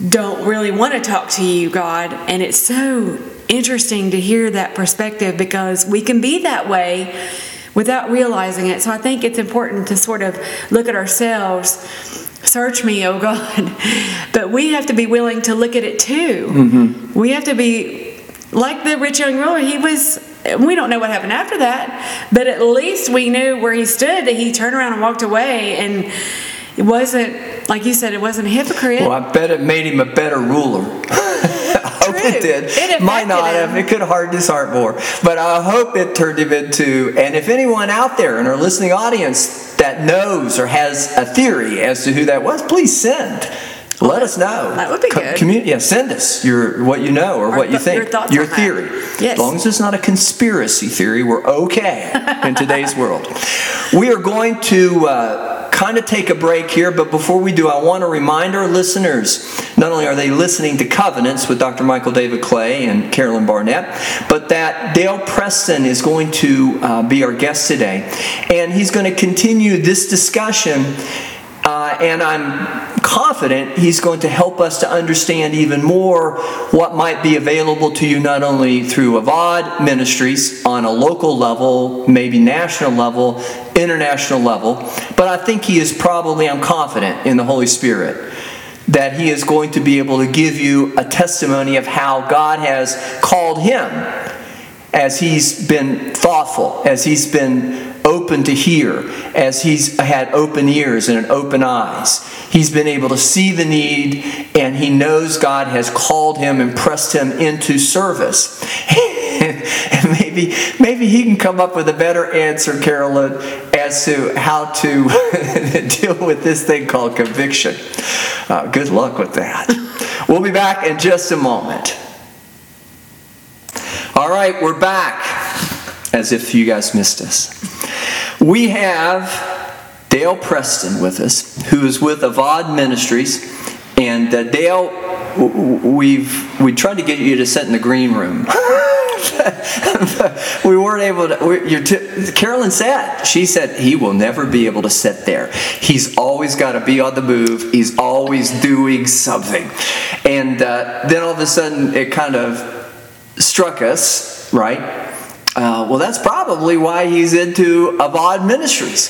don't really want to talk to you, God. And it's so interesting to hear that perspective, because we can be that way without realizing it. So I think it's important to sort of look at ourselves. Search me, oh God. But we have to be willing to look at it too. Mm-hmm. We have to be like the rich young ruler. We don't know what happened after that, but at least we knew where he stood, that he turned around and walked away, and it wasn't, like you said, it wasn't a hypocrite. Well, I bet it made him a better ruler. I hope it did. It might not have. It could harden his heart more. But I hope it turned him into, and if anyone out there in our listening audience that knows or has a theory as to who that was, please send. Let us know. That would be good. Send us what you know or what you think. Your theory. Yes. As long as it's not a conspiracy theory, we're okay in today's world. We are going to kind of take a break here, but before we do, I want to remind our listeners, not only are they listening to Covenants with Dr. Michael David Clay and Carolyn Barnett, but that Dale Preston is going to be our guest today. And he's going to continue this discussion. And I'm confident he's going to help us to understand even more what might be available to you, not only through Avodah Ministries on a local level, maybe national level, international level, but I think he is probably, I'm confident in the Holy Spirit, that he is going to be able to give you a testimony of how God has called him as he's been thoughtful, as he's been open to hear, as he's had open ears and open eyes. He's been able to see the need, and he knows God has called him and pressed him into service. And maybe he can come up with a better answer, Carolyn, as to how to deal with this thing called conviction. Good luck with that. We'll be back in just a moment. All right, we're back, as if you guys missed us. We have Dale Preston with us, who is with Avodah Ministries. And Dale, we tried to get you to sit in the green room. We weren't able to. Carolyn said, she said, he will never be able to sit there. He's always got to be on the move. He's always doing something. And then all of a sudden, it kind of struck us, right? Well, that's probably why he's into Avodah Ministries.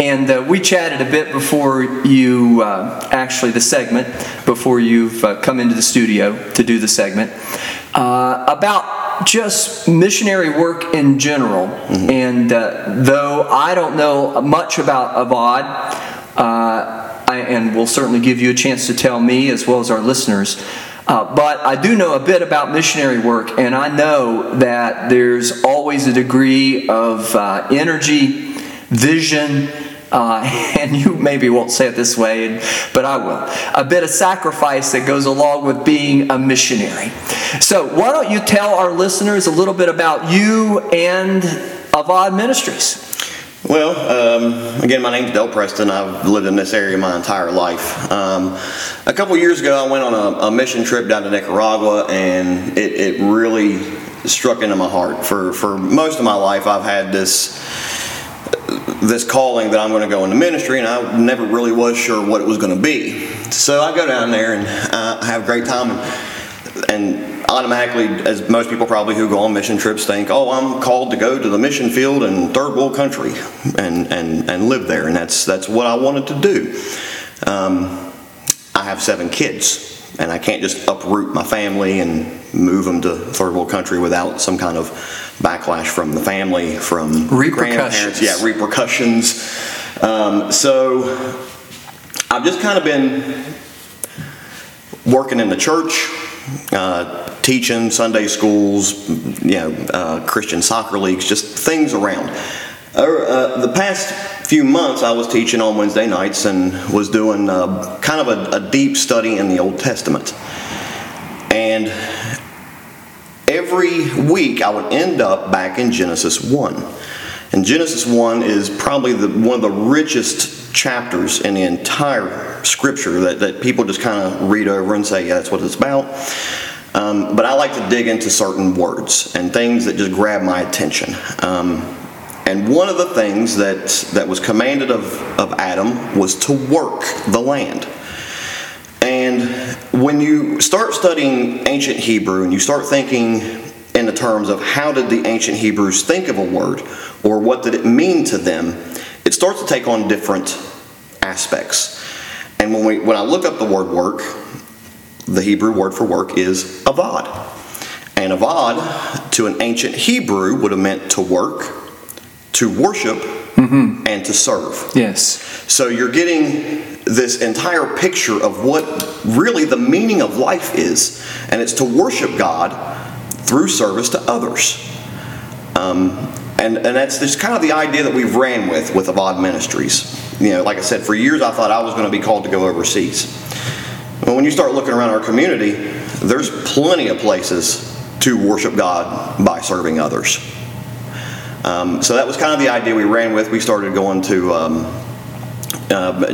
And we chatted a bit before you, the segment, before you've come into the studio to do the segment, about just missionary work in general. Mm-hmm. And though I don't know much about Avodah, and we'll certainly give you a chance to tell me as well as our listeners, but I do know a bit about missionary work, and I know that there's always a degree of energy, vision, and you maybe won't say it this way, but I will, a bit of sacrifice that goes along with being a missionary. So why don't you tell our listeners a little bit about you and Avodah Ministries? Well, again, my name's Dale Preston. I've lived in this area my entire life. A couple years ago, I went on a mission trip down to Nicaragua, and it really struck into my heart. For most of my life, I've had this calling that I'm going to go into ministry, and I never really was sure what it was going to be. So I go down there, and I have a great time, and automatically, as most people probably who go on mission trips think, oh, I'm called to go to the mission field in third world country and live there, and that's what I wanted to do. I have 7 kids, and I can't just uproot my family and move them to third world country without some kind of backlash from the family, from grandparents. Yeah, repercussions. So I've just kind of been working in the church, teaching Sunday schools, Christian soccer leagues, just things around. The past few months, I was teaching on Wednesday nights and was doing kind of a deep study in the Old Testament. And every week, I would end up back in Genesis 1. And Genesis 1 is probably one of the richest chapters in the entire Scripture that people just kind of read over and say, yeah, that's what it's about. But I like to dig into certain words and things that just grab my attention. And one of the things that was commanded of Adam was to work the land. And when you start studying ancient Hebrew and you start thinking in the terms of how did the ancient Hebrews think of a word, or what did it mean to them, it starts to take on different aspects. And when I look up the word work, the Hebrew word for work is avad. And avad, to an ancient Hebrew, would have meant to work, to worship, mm-hmm. and to serve. Yes. So you're getting this entire picture of what really the meaning of life is, and it's to worship God through service to others. And that's just kind of the idea that we've ran with Avodah Ministries. You know, like I said, for years I thought I was going to be called to go overseas. But when you start looking around our community, there's plenty of places to worship God by serving others. So that was kind of the idea we ran with. We started going to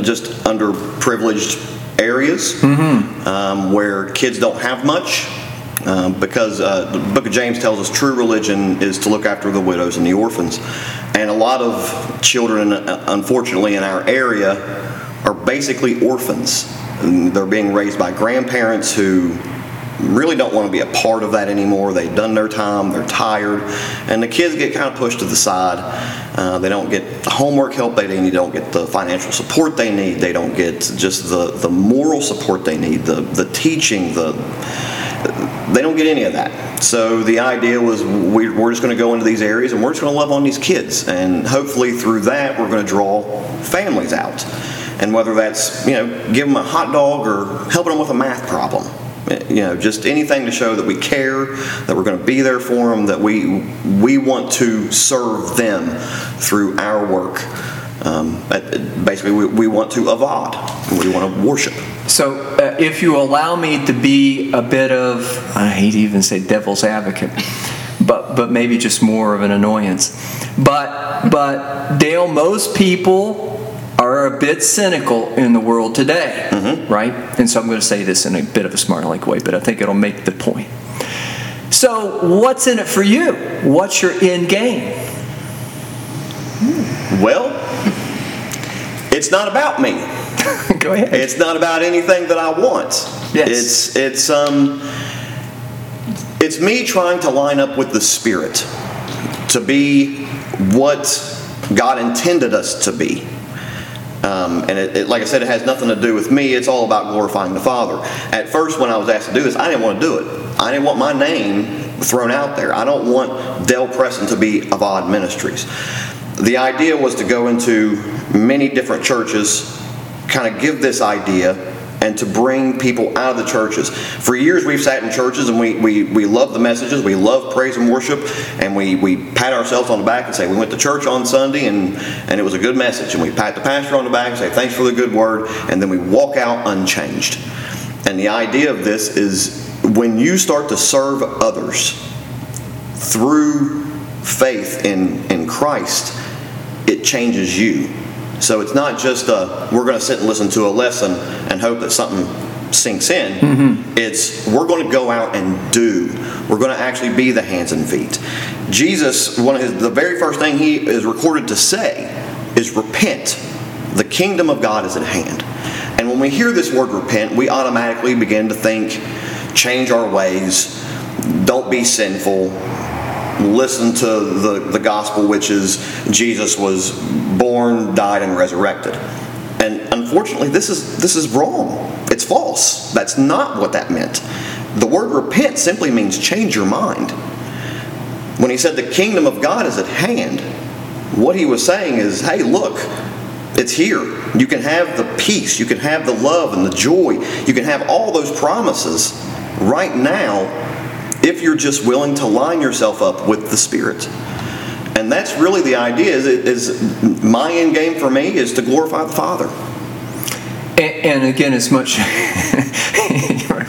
just underprivileged areas, mm-hmm. Where kids don't have much. Because the book of James tells us true religion is to look after the widows and the orphans. And a lot of children, unfortunately, in our area are basically orphans. And they're being raised by grandparents who really don't want to be a part of that anymore. They've done their time, they're tired, and the kids get kind of pushed to the side. They don't get the homework help they need, they don't get the financial support they need, they don't get just the moral support they need, the teaching, They don't get any of that. So the idea was we're just going to go into these areas and we're just going to love on these kids. And hopefully through that, we're going to draw families out. And whether that's, give them a hot dog or helping them with a math problem. Just anything to show that we care, that we're going to be there for them, that we want to serve them through our work. Basically, we want to avodah. We want to worship. So, if you allow me to be a bit of, I hate to even say devil's advocate, but maybe just more of an annoyance. But Dale, most people are a bit cynical in the world today, right? And so I'm going to say this in a bit of a smart-like way, but I think it'll make the point. So, what's in it for you? What's your end game? Well, it's not about me. Go ahead. It's not about anything that I want. Yes. It's me trying to line up with the Spirit to be what God intended us to be. And like I said, it has nothing to do with me. It's all about glorifying the Father. At first, when I was asked to do this, I didn't want to do it. I didn't want my name thrown out there. I don't want Dale Preston to be Avodah Ministries. The idea was to go into many different churches, kind of give this idea, and to bring people out of the churches. For years we've sat in churches and we love the messages, we love praise and worship, and we pat ourselves on the back and say, we went to church on Sunday and it was a good message. And we pat the pastor on the back and say, thanks for the good word, and then we walk out unchanged. And the idea of this is when you start to serve others through faith in Christ, it changes you. So it's not just we're going to sit and listen to a lesson and hope that something sinks in. Mm-hmm. It's we're going to go out and do. We're going to actually be the hands and feet. Jesus, the very first thing he is recorded to say is repent. The kingdom of God is at hand. And when we hear this word repent, we automatically begin to think, change our ways, don't be sinful. Listen to the gospel, which is Jesus was born, died, and resurrected. And unfortunately, this is wrong. It's false. That's not what that meant. The word repent simply means change your mind. When he said the kingdom of God is at hand, what he was saying is, hey, look, it's here. You can have the peace. You can have the love and the joy. You can have all those promises right now, if you're just willing to line yourself up with the Spirit. And that's really the idea. Is my end game for me is to glorify the Father. And again, as much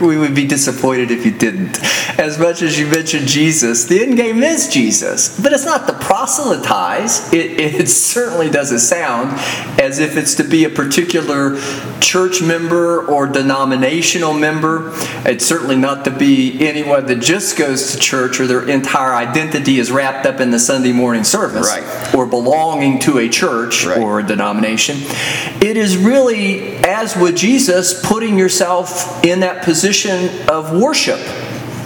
we would be disappointed if you didn't. As much as you mentioned Jesus, the end game is Jesus. But it's not to proselytize. It certainly doesn't sound as if it's to be a particular church member or denominational member. It's certainly not to be anyone that just goes to church or their entire identity is wrapped up in the Sunday morning service. Right. Or belonging to a church. Right. Or a denomination. It is really, as with Jesus, putting yourself in that position of worship.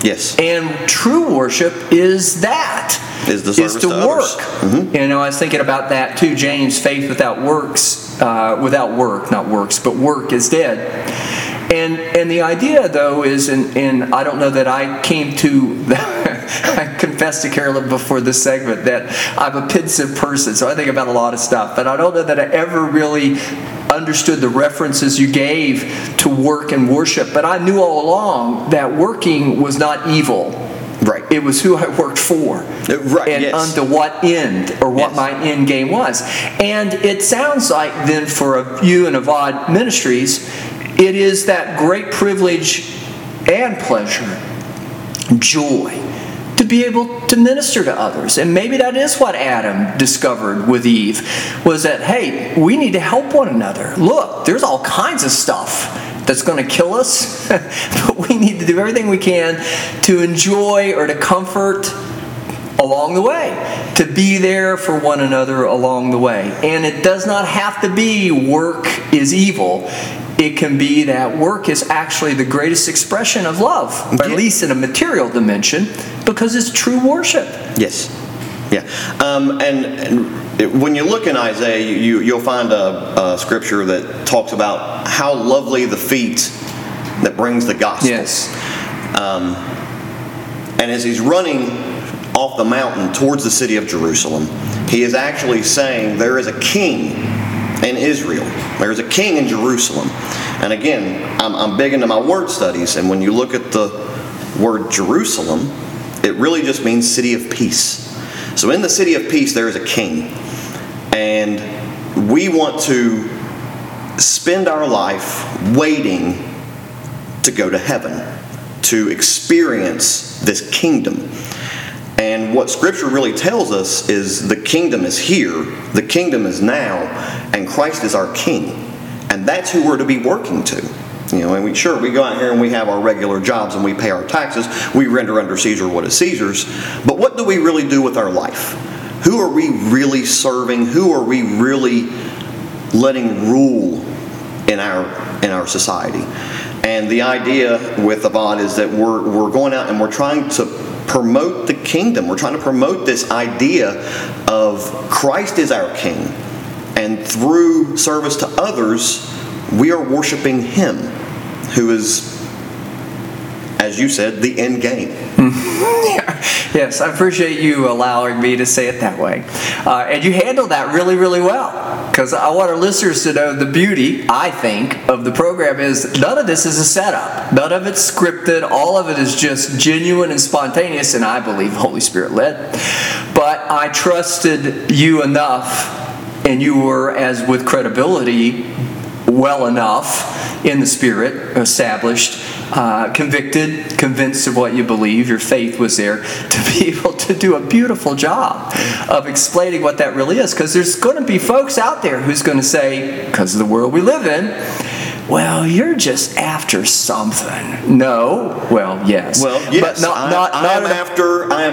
Yes. And true worship is that. Is to work. Mm-hmm. I was thinking about that too, James. Faith without work, not works, but work is dead. And the idea though is, and I don't know that I came to. I confessed to Carolyn before this segment that I'm a pensive person, so I think about a lot of stuff. But I don't know that I ever really understood the references you gave to work and worship. But I knew all along that working was not evil. Right. It was who I worked for. Right. And yes. Unto what end, or what yes. my end game was. And it sounds like then for you and Avodah Ministries, it is that great privilege and pleasure, joy, to be able to minister to others. And maybe that is what Adam discovered with Eve, was that, hey, we need to help one another. Look, there's all kinds of stuff that's going to kill us, but we need to do everything we can to enjoy or to comfort along the way, to be there for one another along the way. And it does not have to be work is evil. It can be that work is actually the greatest expression of love, or at least in a material dimension, because it's true worship. Yes. Yeah. And when you look in Isaiah, you'll find a scripture that talks about how lovely the feet that brings the gospel. Yes. And as he's running off the mountain towards the city of Jerusalem, he is actually saying there is a king in Israel. There is a king in Jerusalem. And again, I'm big into my word studies, and when you look at the word Jerusalem, it really just means city of peace. So in the city of peace, there is a king. And we want to spend our life waiting to go to heaven, to experience this kingdom. And what Scripture really tells us is the kingdom is here, the kingdom is now, and Christ is our king. And that's who we're to be working to. You know, and we go out here and we have our regular jobs and we pay our taxes. We render under Caesar what is Caesar's. But what do we really do with our life? Who are we really serving? Who are we really letting rule in our society? And the idea with Avodah is that we're going out and we're trying to promote the kingdom. We're trying to promote this idea of Christ is our king. And through service to others, we are worshiping Him, who is, as you said, the end game. Yes, I appreciate you allowing me to say it that way. And you handled that really, really well. Because I want our listeners to know the beauty, I think, of the program is none of this is a setup. None of it's scripted. All of it is just genuine and spontaneous, and I believe Holy Spirit led. But I trusted you enough, and you were, as with credibility, well enough in the Spirit, established, convicted, convinced of what you believe. Your faith was there to be able to do a beautiful job of explaining what that really is. Because there's going to be folks out there who's going to say, because of the world we live in, well, you're just after something. No. Well, yes. Well, yes. But I am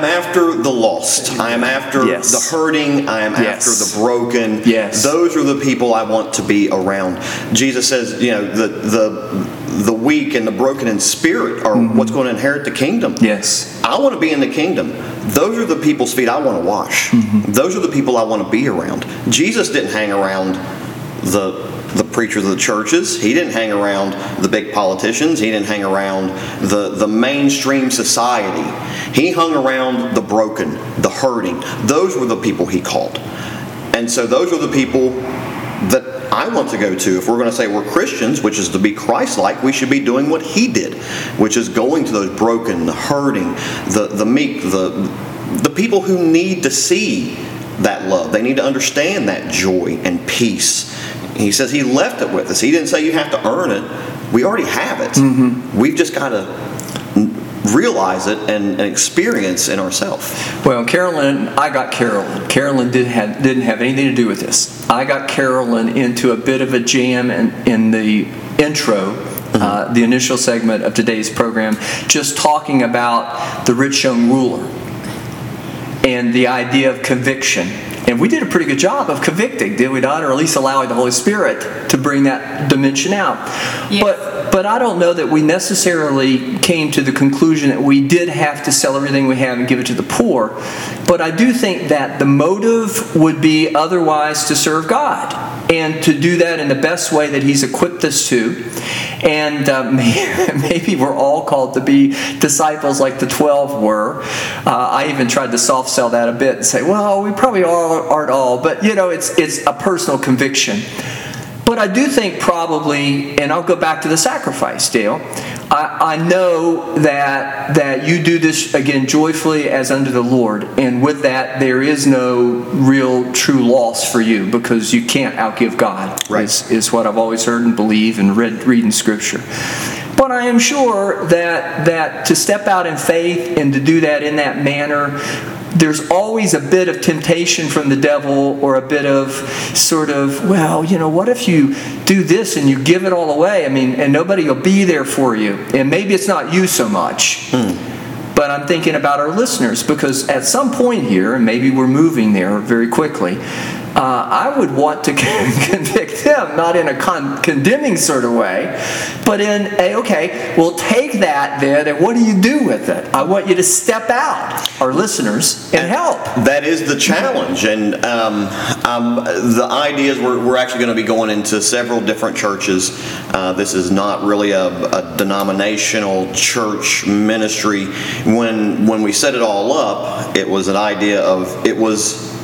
after the lost. I am after the hurting. I am after the broken. Yes. Those are the people I want to be around. Jesus says, you know, the weak and the broken in spirit are what's going to inherit the kingdom. Yes. I want to be in the kingdom. Those are the people's feet I want to wash. Mm-hmm. Those are the people I want to be around. Jesus didn't hang around the preachers of the churches. He didn't hang around the big politicians. He didn't hang around the mainstream society. He hung around the broken, the hurting. Those were the people he called. And so those are the people that I want to go to. If we're going to say we're Christians, which is to be Christ-like, we should be doing what he did, which is going to those broken, the hurting, the meek, the people who need to see that love. They need to understand that joy and peace. He says he left it with us. He didn't say you have to earn it. We already have it. Mm-hmm. We've just got to realize it and experience in ourselves. Well, I got Carolyn. Carolyn didn't have anything to do with this. I got Carolyn into a bit of a jam in the intro, the initial segment of today's program, just talking about the rich young ruler and the idea of conviction. And we did a pretty good job of convicting, did we not? Or at least allowing the Holy Spirit to bring that dimension out. Yes. But I don't know that we necessarily came to the conclusion that we did have to sell everything we have and give it to the poor. But I do think that the motive would be otherwise to serve God and to do that in the best way that He's equipped us to. And maybe we're all called to be disciples like the 12 were. I even tried to soft sell that a bit and say, well, we probably aren't all. But, you know, it's a personal conviction. But I do think probably, and I'll go back to the sacrifice, Dale, I know that you do this, again, joyfully as unto the Lord. And with that, there is no real true loss for you because you can't outgive God, right, is what I've always heard and believe and read in Scripture. But I am sure that to step out in faith and to do that in that manner, there's always a bit of temptation from the devil or a bit of sort of, well, you know, what if you do this and you give it all away? I mean, and nobody will be there for you. And maybe it's not you so much. But I'm thinking about our listeners because at some point here, and maybe we're moving there very quickly, I would want to convict them, not in a condemning sort of way, but in a, okay, we'll take that then, and what do you do with it? I want you to step out, our listeners, and help. That is the challenge, and the idea is we're actually going to be going into several different churches. This is not really a denominational church ministry. When we set it all up, it was an idea of, it was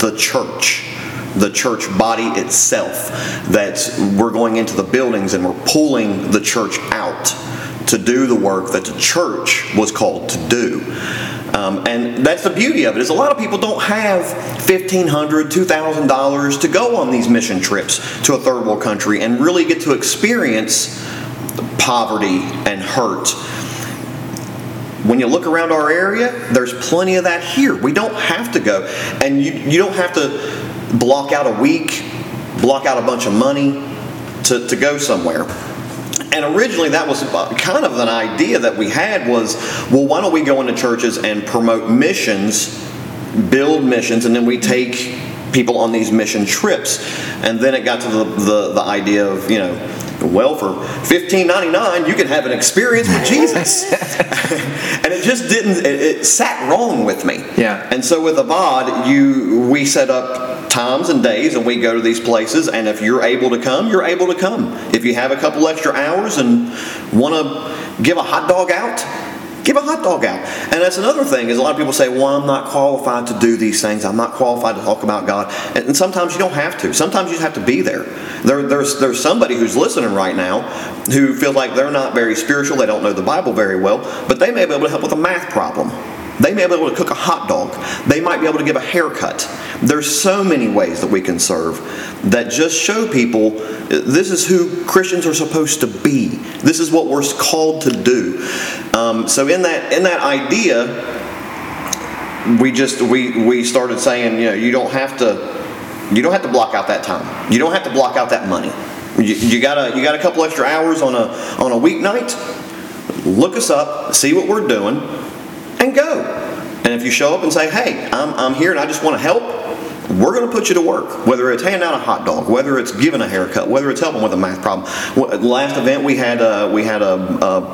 the church. The church body itself, that we're going into the buildings and we're pulling the church out to do the work that the church was called to do. And that's the beauty of it, is a lot of people don't have $1,500, $2,000 to go on these mission trips to a third world country and really get to experience poverty and hurt. When you look around our area, there's plenty of that here. We don't have to go. And you don't have to block out a week, block out a bunch of money to go somewhere. And originally that was kind of an idea that we had was, well, why don't we go into churches and promote missions, build missions, and then we take people on these mission trips. And then it got to the idea of, you know, well, for $15.99, you can have an experience with Jesus. And it just didn't, it sat wrong with me. Yeah. And so with Avodah, we set up times and days, and we go to these places, and if you're able to come, you're able to come. If you have a couple extra hours and want to give a hot dog out, give a hot dog out. And that's another thing, is a lot of people say, well, I'm not qualified to do these things. I'm not qualified to talk about God. And sometimes you don't have to. Sometimes you just have to be there. There's somebody who's listening right now who feels like they're not very spiritual, they don't know the Bible very well, but they may be able to help with a math problem. They may be able to cook a hot dog. They might be able to give a haircut. There's so many ways that we can serve that just show people this is who Christians are supposed to be. This is what we're called to do. So in that idea, we started saying, you know, you don't have to block out that time. You don't have to block out that money. You got a couple extra hours on a weeknight. Look us up, see what we're doing, and go. And if you show up and say, hey, I'm here and I just want to help, we're going to put you to work. Whether it's handing out a hot dog, whether it's giving a haircut, whether it's helping with a math problem. Last event we had a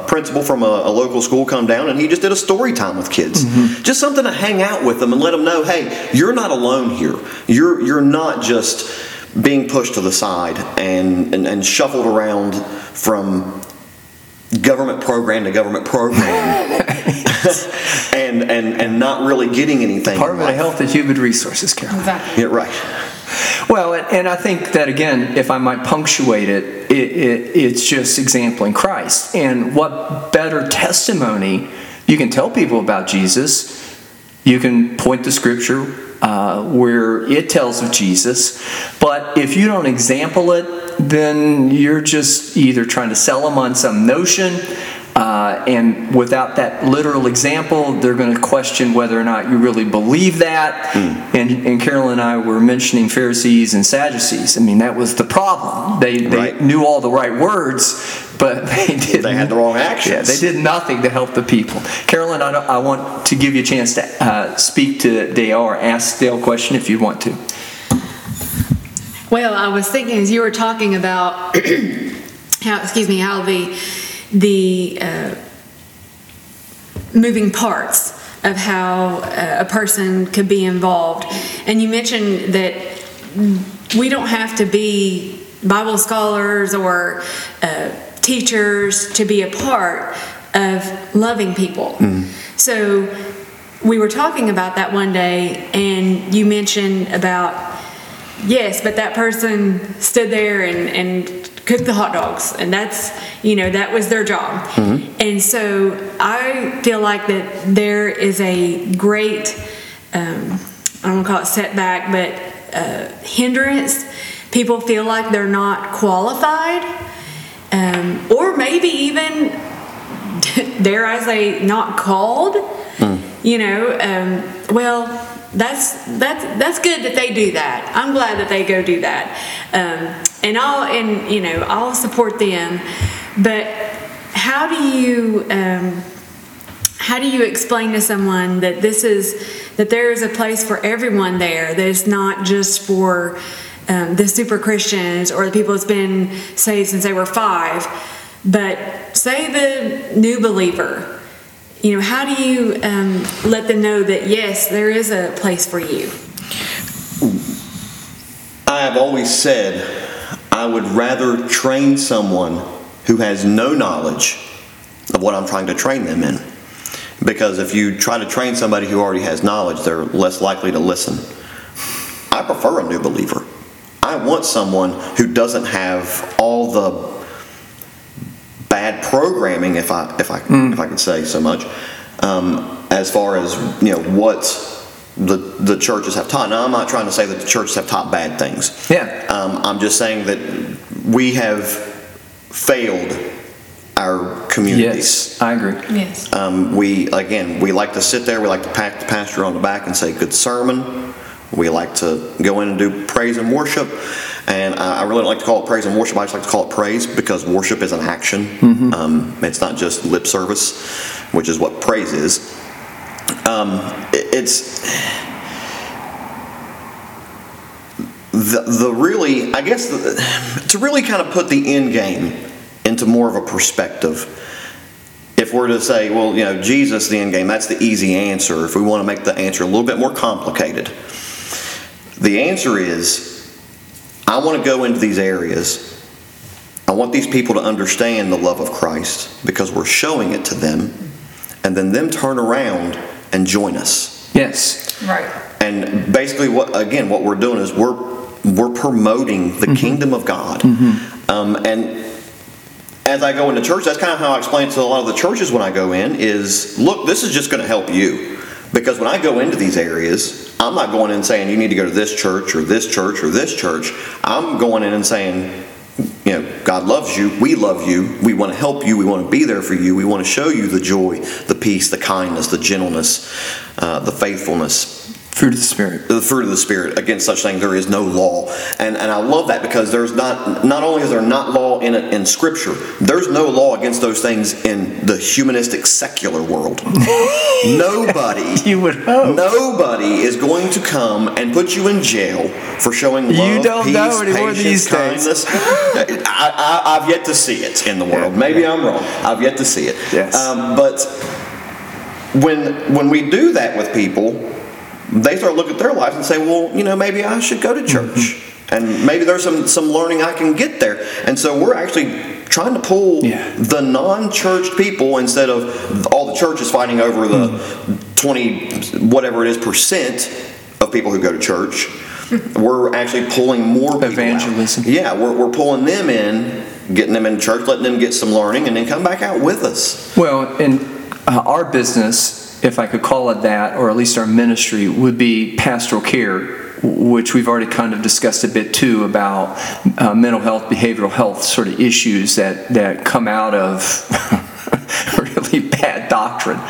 principal from a local school come down, and he just did a story time with kids. Mm-hmm. Just something to hang out with them and let them know, hey, you're not alone here. You're not just being pushed to the side and shuffled around from government program to government program and not really getting anything. Department of Health and Human Resources, Carolyn. Exactly. Yeah, right. Well, and I think that, again, if I might punctuate it, it's just exempling Christ. And what better testimony you can tell people about Jesus? You can point to Scripture where it tells of Jesus, but if you don't example it, then you're just either trying to sell them on some notion, and without that literal example, they're going to question whether or not you really believe that. Mm. And Carolyn and I were mentioning Pharisees and Sadducees. I mean, that was the problem. They right. knew all the right words, but they had the wrong actions. Yeah, they did nothing to help the people. Carolyn, I want to give you a chance to speak to Dale or ask Dale a question if you want to. Well, I was thinking as you were talking about how the moving parts of how a person could be involved. And you mentioned that we don't have to be Bible scholars or teachers to be a part of loving people. Mm. So we were talking about that one day, and you mentioned about, yes, but that person stood there and cooked the hot dogs, and that's, you know, that was their job. Mm-hmm. And so I feel like that there is a great, I don't want to call it setback, but hindrance. People feel like they're not qualified, or maybe even, dare I say, not called. Mm. You know, well, that's good that they do that. I'm glad that they go do that, and I'll support them. But how do you explain to someone that this is that there is a place for everyone there, that it's not just for the super Christians or the people that's been saved since they were 5, but say the new believer. You know, how do you let them know that, yes, there is a place for you? I have always said I would rather train someone who has no knowledge of what I'm trying to train them in. Because if you try to train somebody who already has knowledge, they're less likely to listen. I prefer a new believer. I want someone who doesn't have all the bad programming, if I could say so much, as far as, you know, what the churches have taught. Now, I'm not trying to say that the churches have taught bad things. Yeah. I'm just saying that we have failed our communities. Yes, I agree. Yes. We like to sit there. We like to pat the pastor on the back and say, "Good sermon." We like to go in and do praise and worship. And I really don't like to call it praise and worship. I just like to call it praise, because worship is an action. Mm-hmm. It's not just lip service, which is what praise is. To really kind of put the end game into more of a perspective. If we're to say, well, you know, Jesus, the end game, that's the easy answer. If we want to make the answer a little bit more complicated, the answer is, I want to go into these areas. I want these people to understand the love of Christ, because we're showing it to them, and then them turn around and join us. Yes. Right. And basically, what we're doing is we're promoting the mm-hmm. kingdom of God. Mm-hmm. As I go into church, that's kind of how I explain it to a lot of the churches when I go in, is, look, this is just going to help you. Because when I go into these areas, I'm not going in saying you need to go to this church or this church or this church. I'm going in and saying, you know, God loves you. We love you. We want to help you. We want to be there for you. We want to show you the joy, the peace, the kindness, the gentleness, the faithfulness. Fruit of the Spirit. The fruit of the Spirit. Against such things there is no law. And I love that, because there's not only is there not law in Scripture, there's no law against those things in the humanistic secular world. Nobody you would hope. Nobody is going to come and put you in jail for showing love, you don't peace, know anymore patience, these kindness. I've yet to see it in the world. Yeah, maybe I'm wrong. I've yet to see it. Yes. But when we do that with people, they start looking at their lives and say, well, you know, maybe I should go to church. Mm-hmm. And maybe there's some learning I can get there. And so we're actually trying to pull the non-church people, instead of all the churches fighting over the 20, whatever it is, percent of people who go to church. We're actually pulling more people evangelism. Out. Yeah, we're pulling them in, getting them in church, letting them get some learning, and then come back out with us. Well, in our business, if I could call it that, or at least our ministry, would be pastoral care, which we've already kind of discussed a bit too, about mental health, behavioral health sort of issues that come out of really bad doctrine.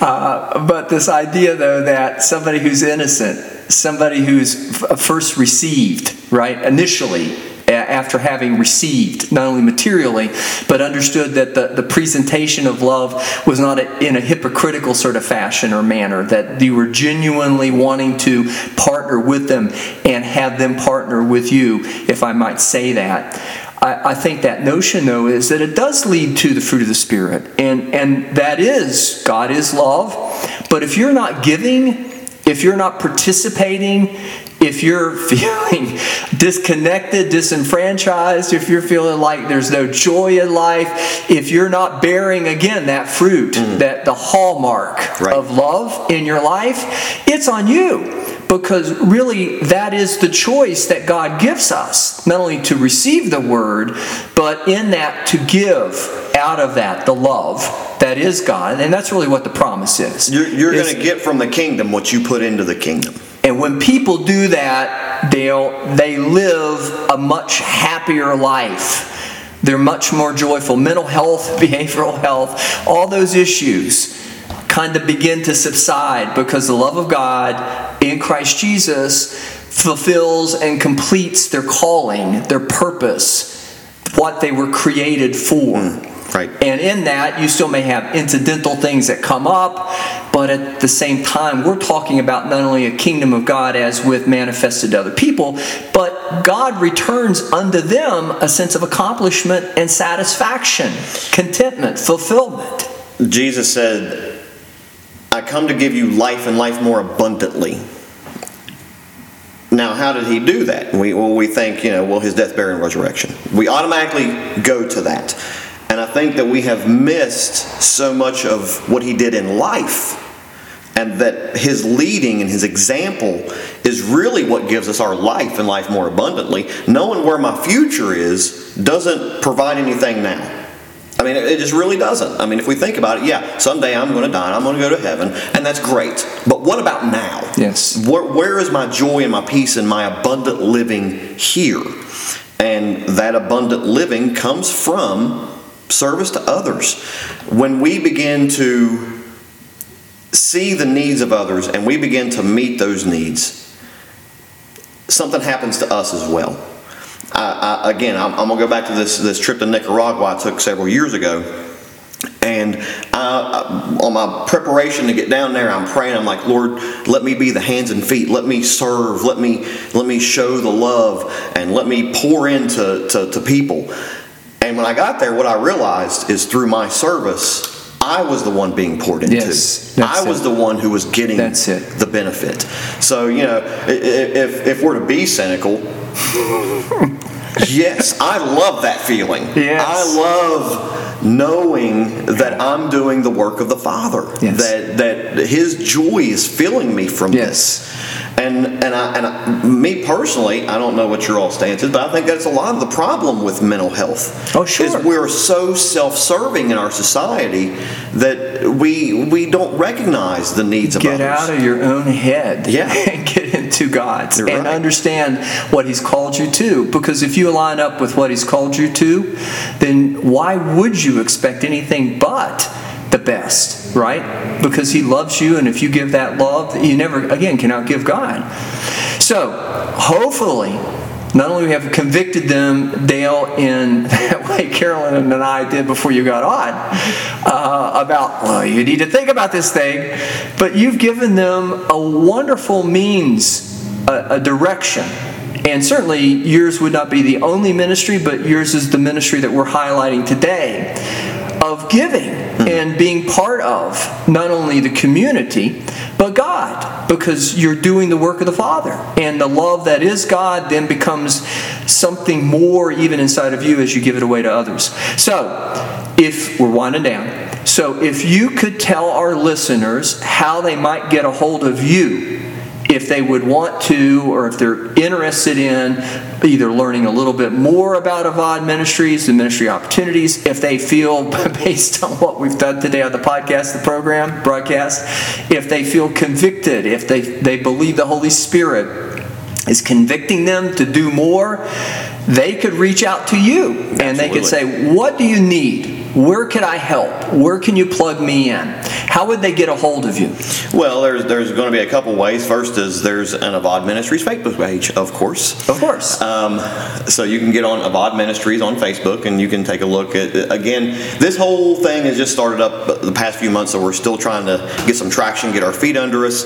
But this idea, though, that somebody who's innocent, somebody who's first received, right, initially, after having received, not only materially, but understood that the presentation of love was not in a hypocritical sort of fashion or manner, that you were genuinely wanting to partner with them and have them partner with you, if I might say that. I think that notion, though, is that it does lead to the fruit of the Spirit. And that is, God is love. But if you're not giving, if you're not participating, if you're feeling disconnected, disenfranchised, if you're feeling like there's no joy in life, if you're not bearing, again, that fruit, that the hallmark of love in your life, it's on you. Because really, that is the choice that God gives us, not only to receive the Word, but in that to give out of that the love that is God. And that's really what the promise is. You're going to get from the kingdom what you put into the kingdom. And when people do that, they live a much happier life. They're much more joyful. Mental health, behavioral health, all those issues kind of begin to subside, because the love of God in Christ Jesus fulfills and completes their calling, their purpose, what they were created for. Right. And in that, you still may have incidental things that come up, but at the same time, we're talking about not only a kingdom of God as with manifested to other people, but God returns unto them a sense of accomplishment and satisfaction, contentment, fulfillment. Jesus said, I come to give you life and life more abundantly. Now, how did he do that? We think, his death, burial, and resurrection. We automatically go to that. And I think that we have missed so much of what he did in life, and that his leading and his example is really what gives us our life and life more abundantly. Knowing where my future is doesn't provide anything now. I mean, it just really doesn't. I mean, if we think about it, yeah, someday I'm going to die, I'm going to go to heaven, and that's great. But what about now? Yes. Where is my joy and my peace and my abundant living here? And that abundant living comes from service to others. When we begin to see the needs of others and we begin to meet those needs, something happens to us as well. I'm going to go back to this trip to Nicaragua I took several years ago. And on my preparation to get down there, I'm praying. I'm like, Lord, let me be the hands and feet. Let me serve. Let me show the love, and let me pour into to people. And when I got there, what I realized is through my service, I was the one being poured into. Yes, I was the one who was getting the benefit. So, if we're to be cynical, yes, I love that feeling. Yes. I love knowing that I'm doing the work of the Father, yes, that His joy is filling me from this. And I, me personally, I don't know what your all stance is, but I think that's a lot of the problem with mental health. Oh, sure. Is we're so self-serving in our society that we don't recognize the needs of others. Get out of your own head, yeah, and get into God's. You're and right. Understand what He's called you to. Because if you align up with what He's called you to, then why would you expect anything but the best, right? Because He loves you, and if you give that love, you never, again, can outgive God. So, hopefully, not only have we convicted them, Dale, in that way Carolyn and I did before you got on, about, you need to think about this thing, but you've given them a wonderful means, a direction. And certainly, yours would not be the only ministry, but yours is the ministry that we're highlighting today, of giving and being part of not only the community, but God, because you're doing the work of the Father. And the love that is God then becomes something more even inside of you as you give it away to others. So, if we're winding down, so if you could tell our listeners how they might get a hold of you, if they would want to, or if they're interested in either learning a little bit more about Avodah Ministries, the ministry opportunities, if they feel, based on what we've done today on the podcast, the program, broadcast, if they feel convicted, if they believe the Holy Spirit is convicting them to do more, they could reach out to you. Absolutely. And they could say, what do you need? Where could I help? Where can you plug me in? How would they get a hold of you? Well, there's going to be a couple ways. First is there's an Avodah Ministries Facebook page, of course. Of course. So you can get on Avodah Ministries on Facebook, and you can take a look at it. Again, this whole thing has just started up the past few months, so we're still trying to get some traction, get our feet under us.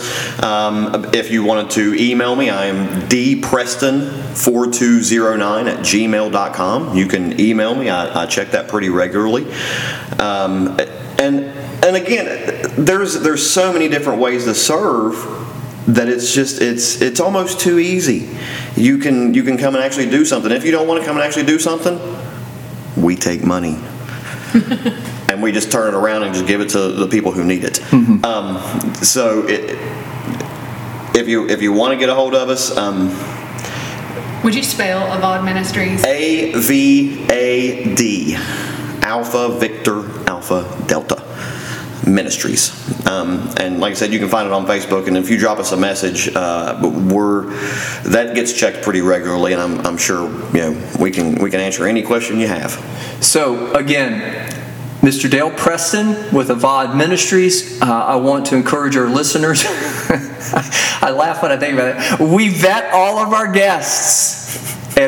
If you wanted to email me, I am dpreston4209@gmail.com. You can email me. I check that pretty regularly. And again, there's so many different ways to serve that it's almost too easy. You can come and actually do something. If you don't want to come and actually do something, we take money and we just turn it around and just give it to the people who need it. Mm-hmm. If you want to get a hold of us. Would you spell Avodah Ministries? AVAD. Alpha Victor Alpha Delta Ministries. And like I said, you can find it on Facebook. And if you drop us a message, that gets checked pretty regularly. And I'm sure we can answer any question you have. So again, Mr. Dale Preston with Avodah Ministries. I want to encourage our listeners. I laugh when I think about it. We vet all of our guests.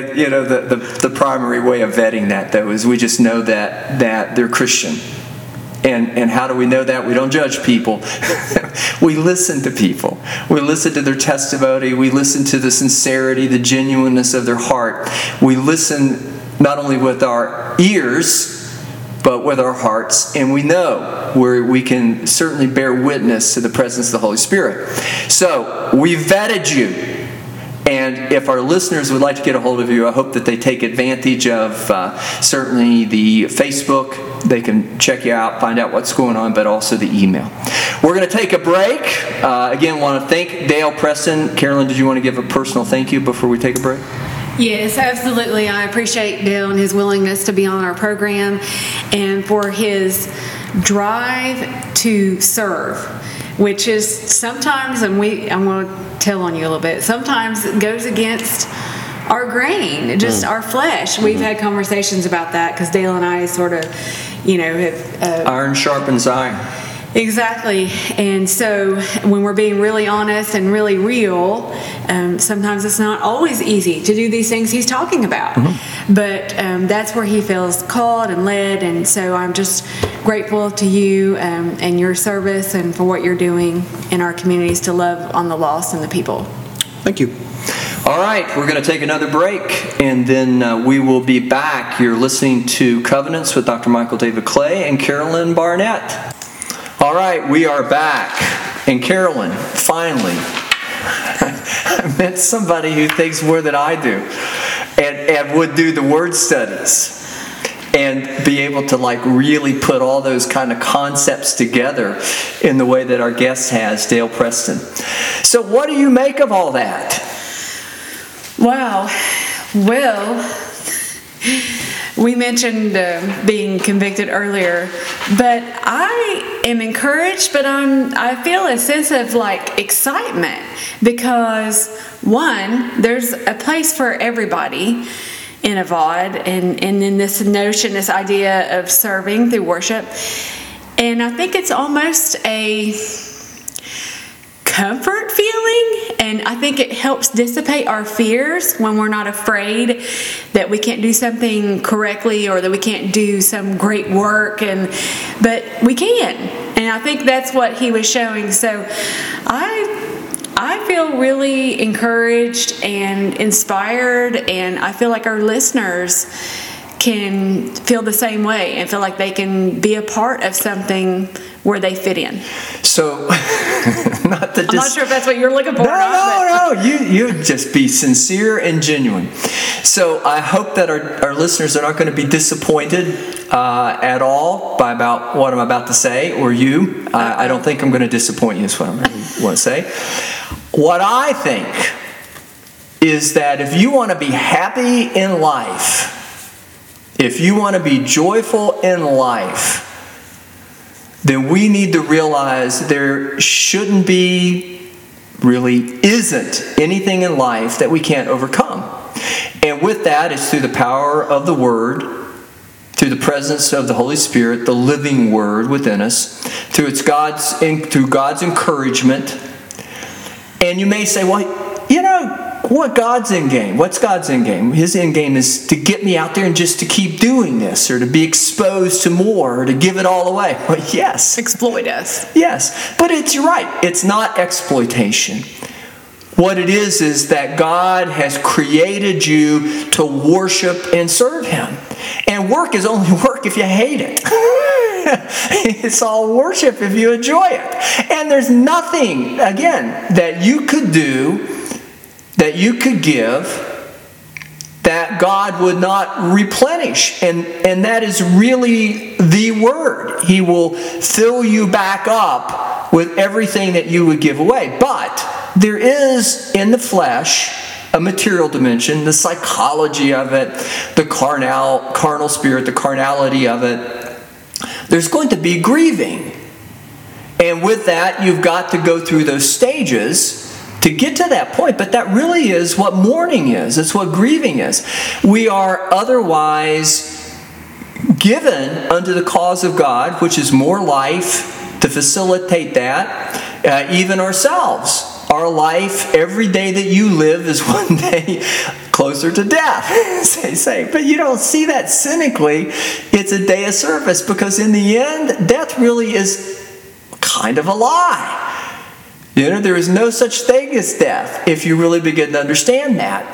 You know, the primary way of vetting that, though, is we just know that they're Christian. And how do we know that? We don't judge people. We listen to people. We listen to their testimony. We listen to the sincerity, the genuineness of their heart. We listen not only with our ears, but with our hearts, and we know where we can certainly bear witness to the presence of the Holy Spirit. So, we vetted you. And if our listeners would like to get a hold of you, I hope that they take advantage of certainly the Facebook. They can check you out, find out what's going on, but also the email. We're going to take a break. Again, want to thank Dale Preston. Carolyn, did you want to give a personal thank you before we take a break? Yes, absolutely. I appreciate Dale and his willingness to be on our program and for his drive to serve, which is sometimes, and I'm going to tell on you a little bit, sometimes it goes against our grain, just our flesh. We've had conversations about that because Dale and I sort of, have... iron sharpens iron. Exactly. And so when we're being really honest and really real, sometimes it's not always easy to do these things he's talking about. Mm-hmm. But that's where he feels called and led. And so I'm just grateful to you and your service and for what you're doing in our communities to love on the lost and the people. Thank you. All right, we're going to take another break, and then we will be back. You're listening to Covenants with Dr. Michael David Clay and Carolyn Barnett. All right, we are back. And Carolyn, finally, I met somebody who thinks more than I do and would do the word studies and be able to really put all those kind of concepts together in the way that our guest has, Dale Preston. So what do you make of all that? Wow. Well, we mentioned being convicted earlier, but I am encouraged, but I feel a sense of excitement because, one, there's a place for everybody in Avodah and in this notion, this idea of serving through worship. And I think it's almost a comfort feeling, and I think it helps dissipate our fears when we're not afraid that we can't do something correctly or that we can't do some great work, but we can, and I think that's what he was showing. So I feel really encouraged and inspired, and I feel like our listeners can feel the same way and feel like they can be a part of something where they fit in. So, I'm not sure if that's what you're looking for. No. You just be sincere and genuine. So I hope that our listeners are not going to be disappointed at all by about what I'm about to say, or you. Okay. I don't think I'm going to disappoint you is what I want to say. What I think is that if you want to be happy in life, if you want to be joyful in life, then we need to realize there shouldn't be, really isn't, anything in life that we can't overcome. And with that, it's through the power of the Word, through the presence of the Holy Spirit, the living Word within us, through God's encouragement. And you may say, well, what God's end game? What's God's end game? His end game is to get me out there and just to keep doing this, or to be exposed to more, or to give it all away. Well, yes. Exploit us. Yes. But you're right. It's not exploitation. What it is that God has created you to worship and serve Him. And work is only work if you hate it. It's all worship if you enjoy it. And there's nothing, again, that you could do, that you could give, that God would not replenish. And that is really the Word. He will fill you back up with everything that you would give away. But there is, in the flesh, a material dimension, the psychology of it, the carnal spirit, the carnality of it. There's going to be grieving. And with that, you've got to go through those stages to get to that point, but that really is what mourning is. It's what grieving is. We are otherwise given unto the cause of God, which is more life, to facilitate that, even ourselves. Our life, every day that you live is one day closer to death, say. But you don't see that cynically. It's a day of service, because in the end, death really is kind of a lie. You know, there is no such thing as death if you really begin to understand that.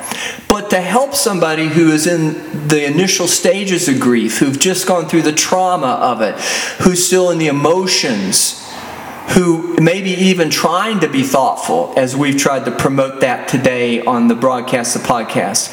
But to help somebody who is in the initial stages of grief, who've just gone through the trauma of it, who's still in the emotions, who may be even trying to be thoughtful, as we've tried to promote that today on the broadcast, the podcast,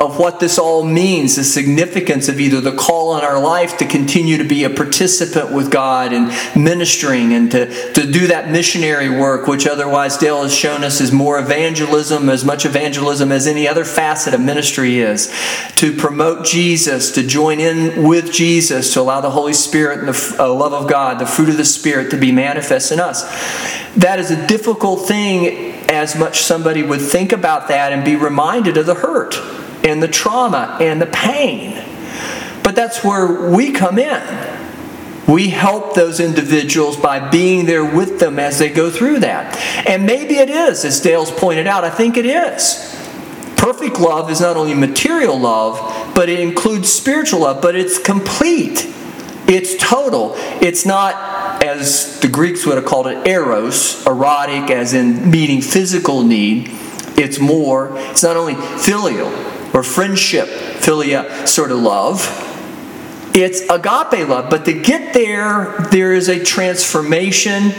of what this all means, the significance of either the call on our life to continue to be a participant with God and ministering and to do that missionary work, which otherwise Dale has shown us is more evangelism, as much evangelism as any other facet of ministry is, to promote Jesus, to join in with Jesus, to allow the Holy Spirit and the love of God, the fruit of the Spirit to be manifested in us. That is a difficult thing, as much somebody would think about that and be reminded of the hurt and the trauma and the pain. But that's where we come in. We help those individuals by being there with them as they go through that. And maybe it is, as Dale's pointed out, I think it is. Perfect love is not only material love, but it includes spiritual love, but it's complete. It's total. It's not, as the Greeks would have called it, eros, erotic, as in meeting physical need. It's more. It's not only filial or friendship, philia sort of love. It's agape love. But to get there, there is a transformation.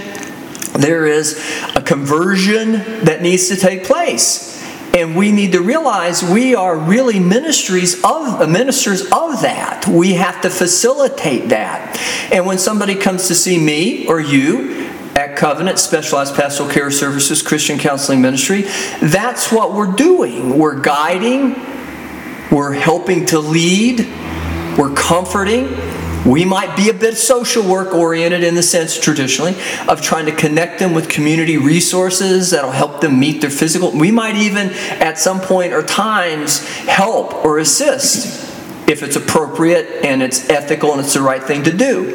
There is a conversion that needs to take place. And we need to realize we are really ministers of that. We have to facilitate that. And when somebody comes to see me or you at Covenant Specialized Pastoral Care Services Christian Counseling Ministry, that's what we're doing. We're guiding. We're helping to lead. We're comforting. We might be a bit social work oriented in the sense, traditionally, of trying to connect them with community resources that'll help them meet their physical. We might even, at some point or times, help or assist if it's appropriate and it's ethical and it's the right thing to do.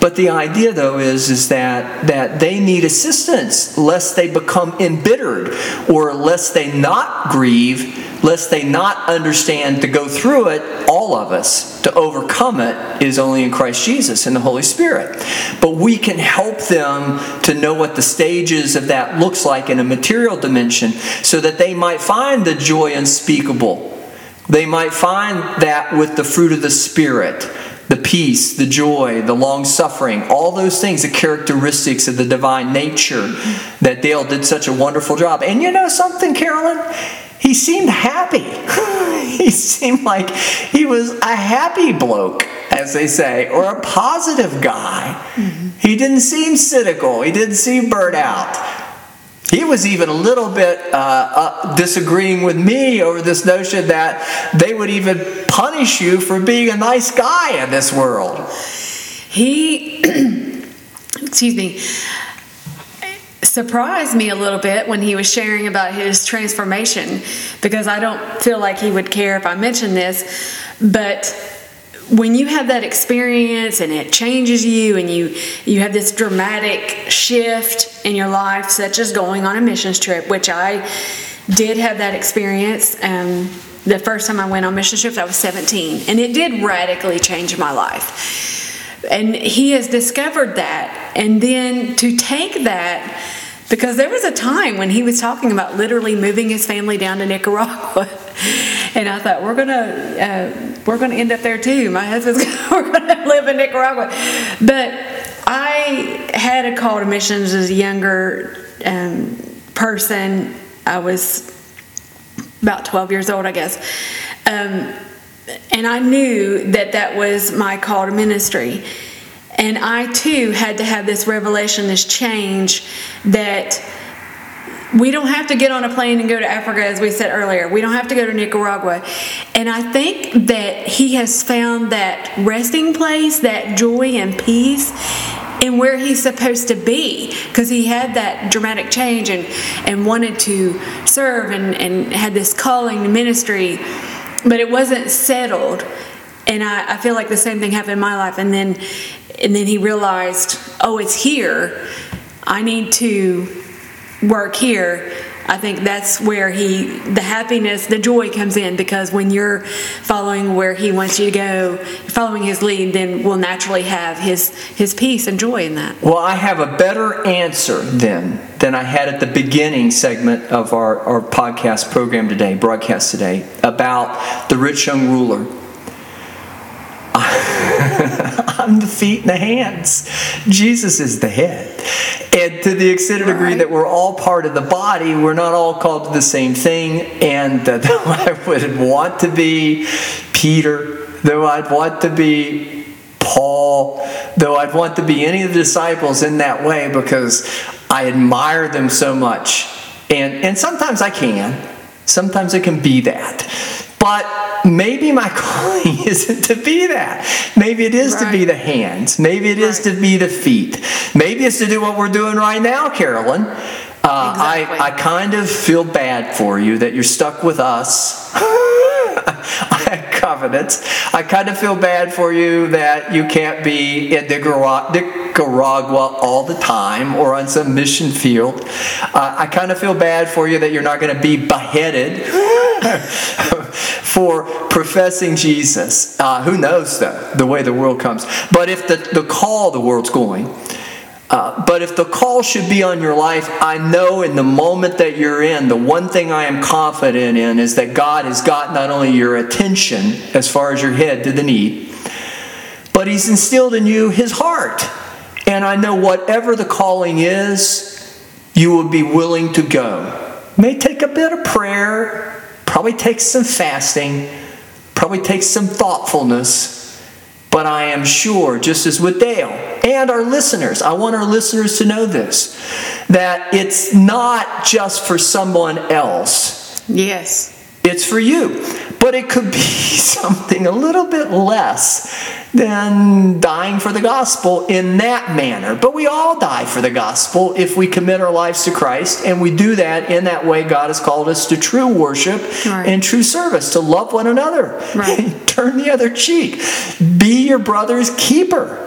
But the idea, though, is that they need assistance lest they become embittered, or lest they not grieve, lest they not understand to go through it, all of us, to overcome it is only in Christ Jesus and the Holy Spirit. But we can help them to know what the stages of that looks like in a material dimension, so that they might find the joy unspeakable. They might find that with the fruit of the Spirit, the peace, the joy, the long-suffering, all those things, the characteristics of the divine nature that Dale did such a wonderful job. And you know something, Carolyn? He seemed happy. He seemed like he was a happy bloke, as they say, or a positive guy. Mm-hmm. He didn't seem cynical. He didn't seem burnt out. He was even a little bit disagreeing with me over this notion that they would even punish you for being a nice guy in this world. He, excuse me, surprised me a little bit when he was sharing about his transformation, because I don't feel like he would care if I mentioned this, but when you have that experience and it changes you and you have this dramatic shift in your life, such as going on a missions trip, which I did have that experience. The first time I went on mission trips, I was 17, and it did radically change my life. And he has discovered that. And then to take that, because there was a time when he was talking about literally moving his family down to Nicaragua. And I thought, we're gonna end up there too. My husband's we're gonna live in Nicaragua. But I had a call to missions as a younger person. I was about 12 years old, I guess, and I knew that was my call to ministry. And I too had to have this revelation, this change that. We don't have to get on a plane and go to Africa, as we said earlier. We don't have to go to Nicaragua. And I think that he has found that resting place, that joy and peace, in where he's supposed to be. Because he had that dramatic change and wanted to serve and had this calling to ministry. But it wasn't settled. And I feel like the same thing happened in my life. And then he realized, oh, it's here. I need to work here, I think that's where the happiness, the joy comes in, because when you're following where He wants you to go, following His lead, then we'll naturally have His peace and joy in that. Well, I have a better answer than I had at the beginning segment of our podcast program today, broadcast today, about the rich young ruler. I'm the feet and the hands. Jesus is the head. And to the extent and degree that we're all part of the body, we're not all called to the same thing. And though I would want to be Peter, though I'd want to be Paul, though I'd want to be any of the disciples in that way because I admire them so much. And sometimes I can. Sometimes I can be that. But maybe my calling isn't to be that. Maybe it is to be the hands. Maybe it is to be the feet. Maybe it's to do what we're doing right now, Carolyn. Exactly. I kind of feel bad for you that you're stuck with us. I had covenants. I kind of feel bad for you that you can't be in Nicaragua all the time or on some mission field. I kind of feel bad for you that you're not going to be beheaded for professing Jesus. Who knows, though, the way the world comes. But if the call the world's going... but if the call should be on your life, I know in the moment that you're in, the one thing I am confident in is that God has got not only your attention as far as your head to the need, but He's instilled in you His heart. And I know whatever the calling is, you will be willing to go. It may take a bit of prayer, probably takes some fasting, probably takes some thoughtfulness. But I am sure, just as with Dale and our listeners, I want our listeners to know this, that it's not just for someone else. Yes. It's for you. But it could be something a little bit less than dying for the gospel in that manner. But we all die for the gospel if we commit our lives to Christ, and we do that in that way God has called us to true worship and true service, to love one another. Right. Turn the other cheek. Be your brother's keeper.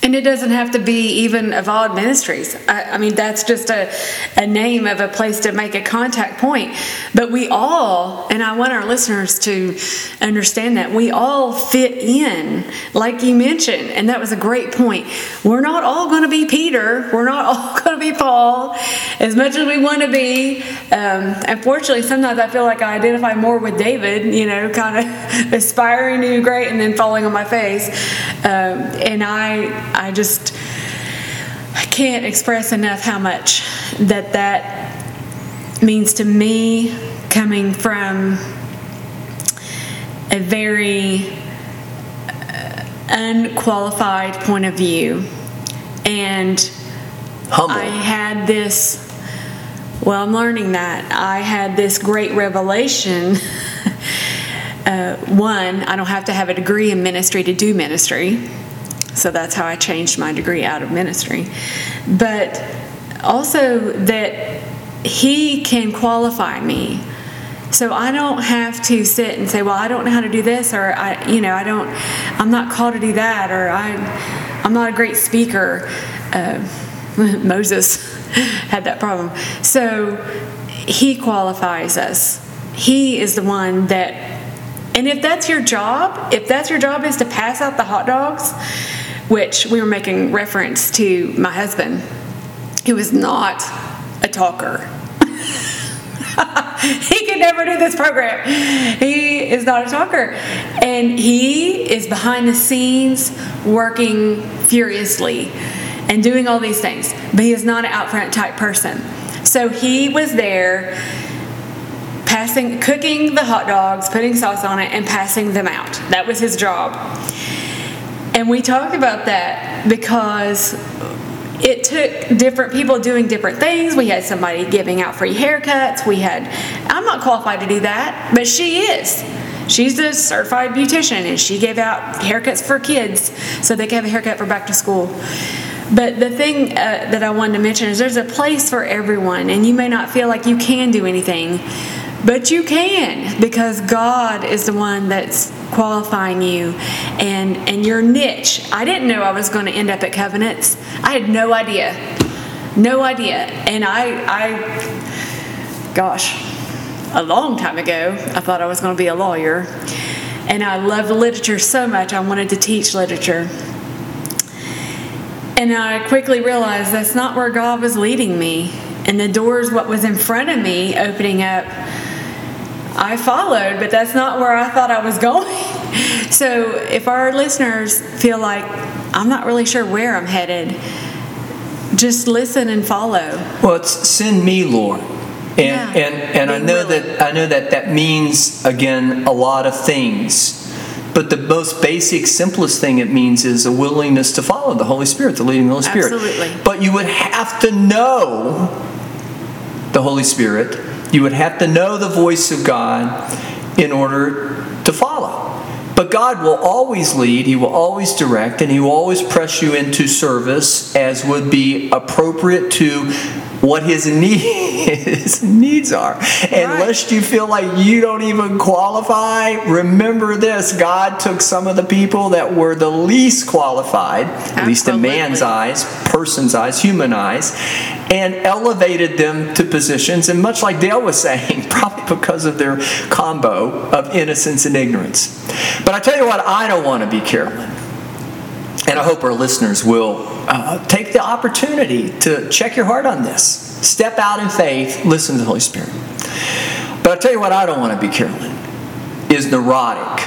And it doesn't have to be even Avodah Ministries. I mean, that's just a name of a place to make a contact point. But we all, and I want our listeners to understand that, we all fit in, like you mentioned. And that was a great point. We're not all going to be Peter. We're not all going to be Paul, as much as we want to be. Unfortunately, sometimes I feel like I identify more with David, you know, kind of aspiring to do great and then falling on my face. I can't express enough how much that means to me, coming from a very unqualified point of view. And humble. I'm learning that. I had this great revelation. One, I don't have to have a degree in ministry to do ministry. So that's how I changed my degree out of ministry. But also that He can qualify me. So I don't have to sit and say, well, I don't know how to do this, or I'm not called to do that, or I'm not a great speaker. Moses had that problem. So He qualifies us. He is the one that, and if that's your job is to pass out the hot dogs, which we were making reference to my husband, who was not a talker. He could never do this program. He is not a talker. And he is behind the scenes working furiously and doing all these things. But he is not an out front type person. So he was there cooking the hot dogs, putting sauce on it, and passing them out. That was his job. And we talked about that because it took different people doing different things. We had somebody giving out free haircuts. I'm not qualified to do that, but she is. She's a certified beautician, and she gave out haircuts for kids so they could have a haircut for back to school. But the thing that I wanted to mention is there's a place for everyone, and you may not feel like you can do anything, but you can, because God is the one that's qualifying you and your niche. I didn't know I was going to end up at Covenants. I had no idea. No idea. And I gosh, a long time ago, I thought I was going to be a lawyer. And I loved literature so much, I wanted to teach literature. And I quickly realized that's not where God was leading me. And the doors, what was in front of me opening up, I followed, but that's not where I thought I was going. So if our listeners feel like, I'm not really sure where I'm headed, just listen and follow. Well, it's send me, Lord. And yeah, and I know that means, again, a lot of things. But the most basic, simplest thing it means is a willingness to follow the Holy Spirit, the leading of the Holy Spirit. Absolutely. But you would have to know the Holy Spirit. You would have to know the voice of God in order to follow. But God will always lead, He will always direct, and He will always press you into service as would be appropriate to what his needs are. And right, lest you feel like you don't even qualify, remember this. God took some of the people that were the least qualified, absolutely, at least in man's eyes, person's eyes, human eyes, and elevated them to positions. And much like Dale was saying, probably because of their combo of innocence and ignorance. But I tell you what, I don't want to be Carolyn. And I hope our listeners will take the opportunity to check your heart on this. Step out in faith. Listen to the Holy Spirit. But I'll tell you what I don't want to be, Carolyn, is neurotic.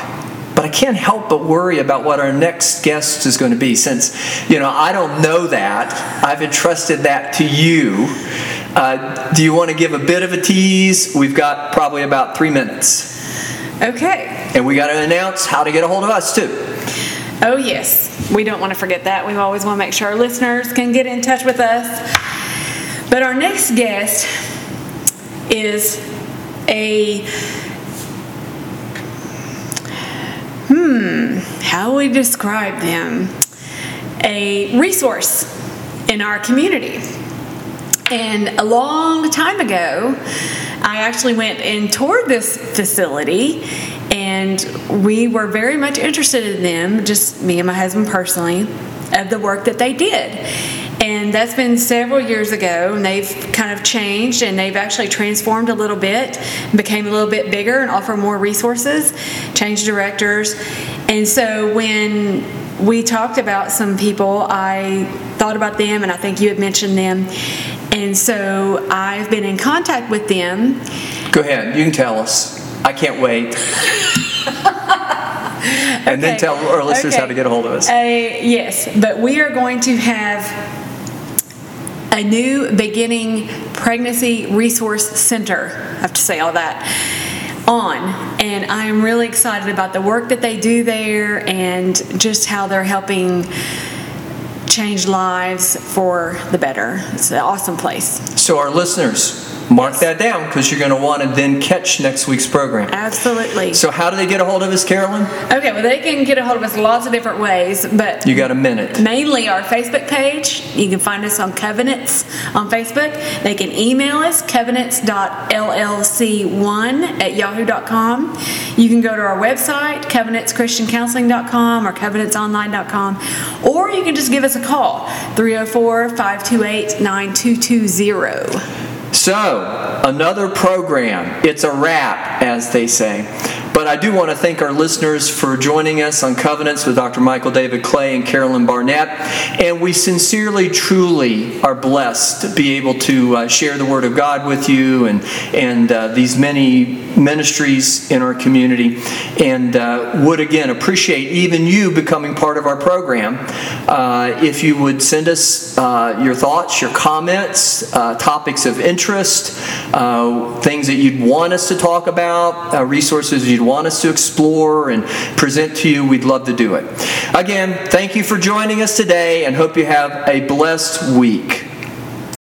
But I can't help but worry about what our next guest is going to be. Since, you know, I don't know that. I've entrusted that to you. Do you want to give a bit of a tease? We've got probably about 3 minutes. Okay. And we got to announce how to get a hold of us, too. Oh, yes. We don't want to forget that. We always want to make sure our listeners can get in touch with us. But our next guest is a... how we describe them? A resource in our community. And a long time ago, I actually went and toured this facility, and we were very much interested in them, just me and my husband personally, of the work that they did. And that's been several years ago, and they've kind of changed, and they've actually transformed a little bit, became a little bit bigger and offer more resources, changed directors. And so when we talked about some people, I thought about them, and I think you had mentioned them. And so I've been in contact with them. Go ahead. You can tell us. I can't wait. And okay, then tell our listeners okay, how to get a hold of us. Yes, but we are going to have a New Beginning Pregnancy Resource Center. I have to say all that. On. And I am really excited about the work that they do there and just how they're helping change lives for the better. It's an awesome place. So our listeners, mark that down, because you're going to want to then catch next week's program. Absolutely. So how do they get a hold of us, Carolyn? Okay, well, they can get a hold of us lots of different ways, but you got a minute. Mainly our Facebook page. You can find us on Covenants on Facebook. They can email us, covenants.llc1@yahoo.com. You can go to our website, covenantschristiancounseling.com or covenantsonline.com, or you can just give us a call, 304-528-9220. So, another program. It's a wrap, as they say. But I do want to thank our listeners for joining us on Covenants with Dr. Michael David Clay and Carolyn Barnett. And we sincerely, truly are blessed to be able to share the Word of God with you and these many ministries in our community, and would again appreciate even you becoming part of our program if you would send us your thoughts, your comments, topics of interest, things that you'd want us to talk about, resources you'd want us to explore and present to you. We'd love to do it. Again, thank you for joining us today, and hope you have a blessed week.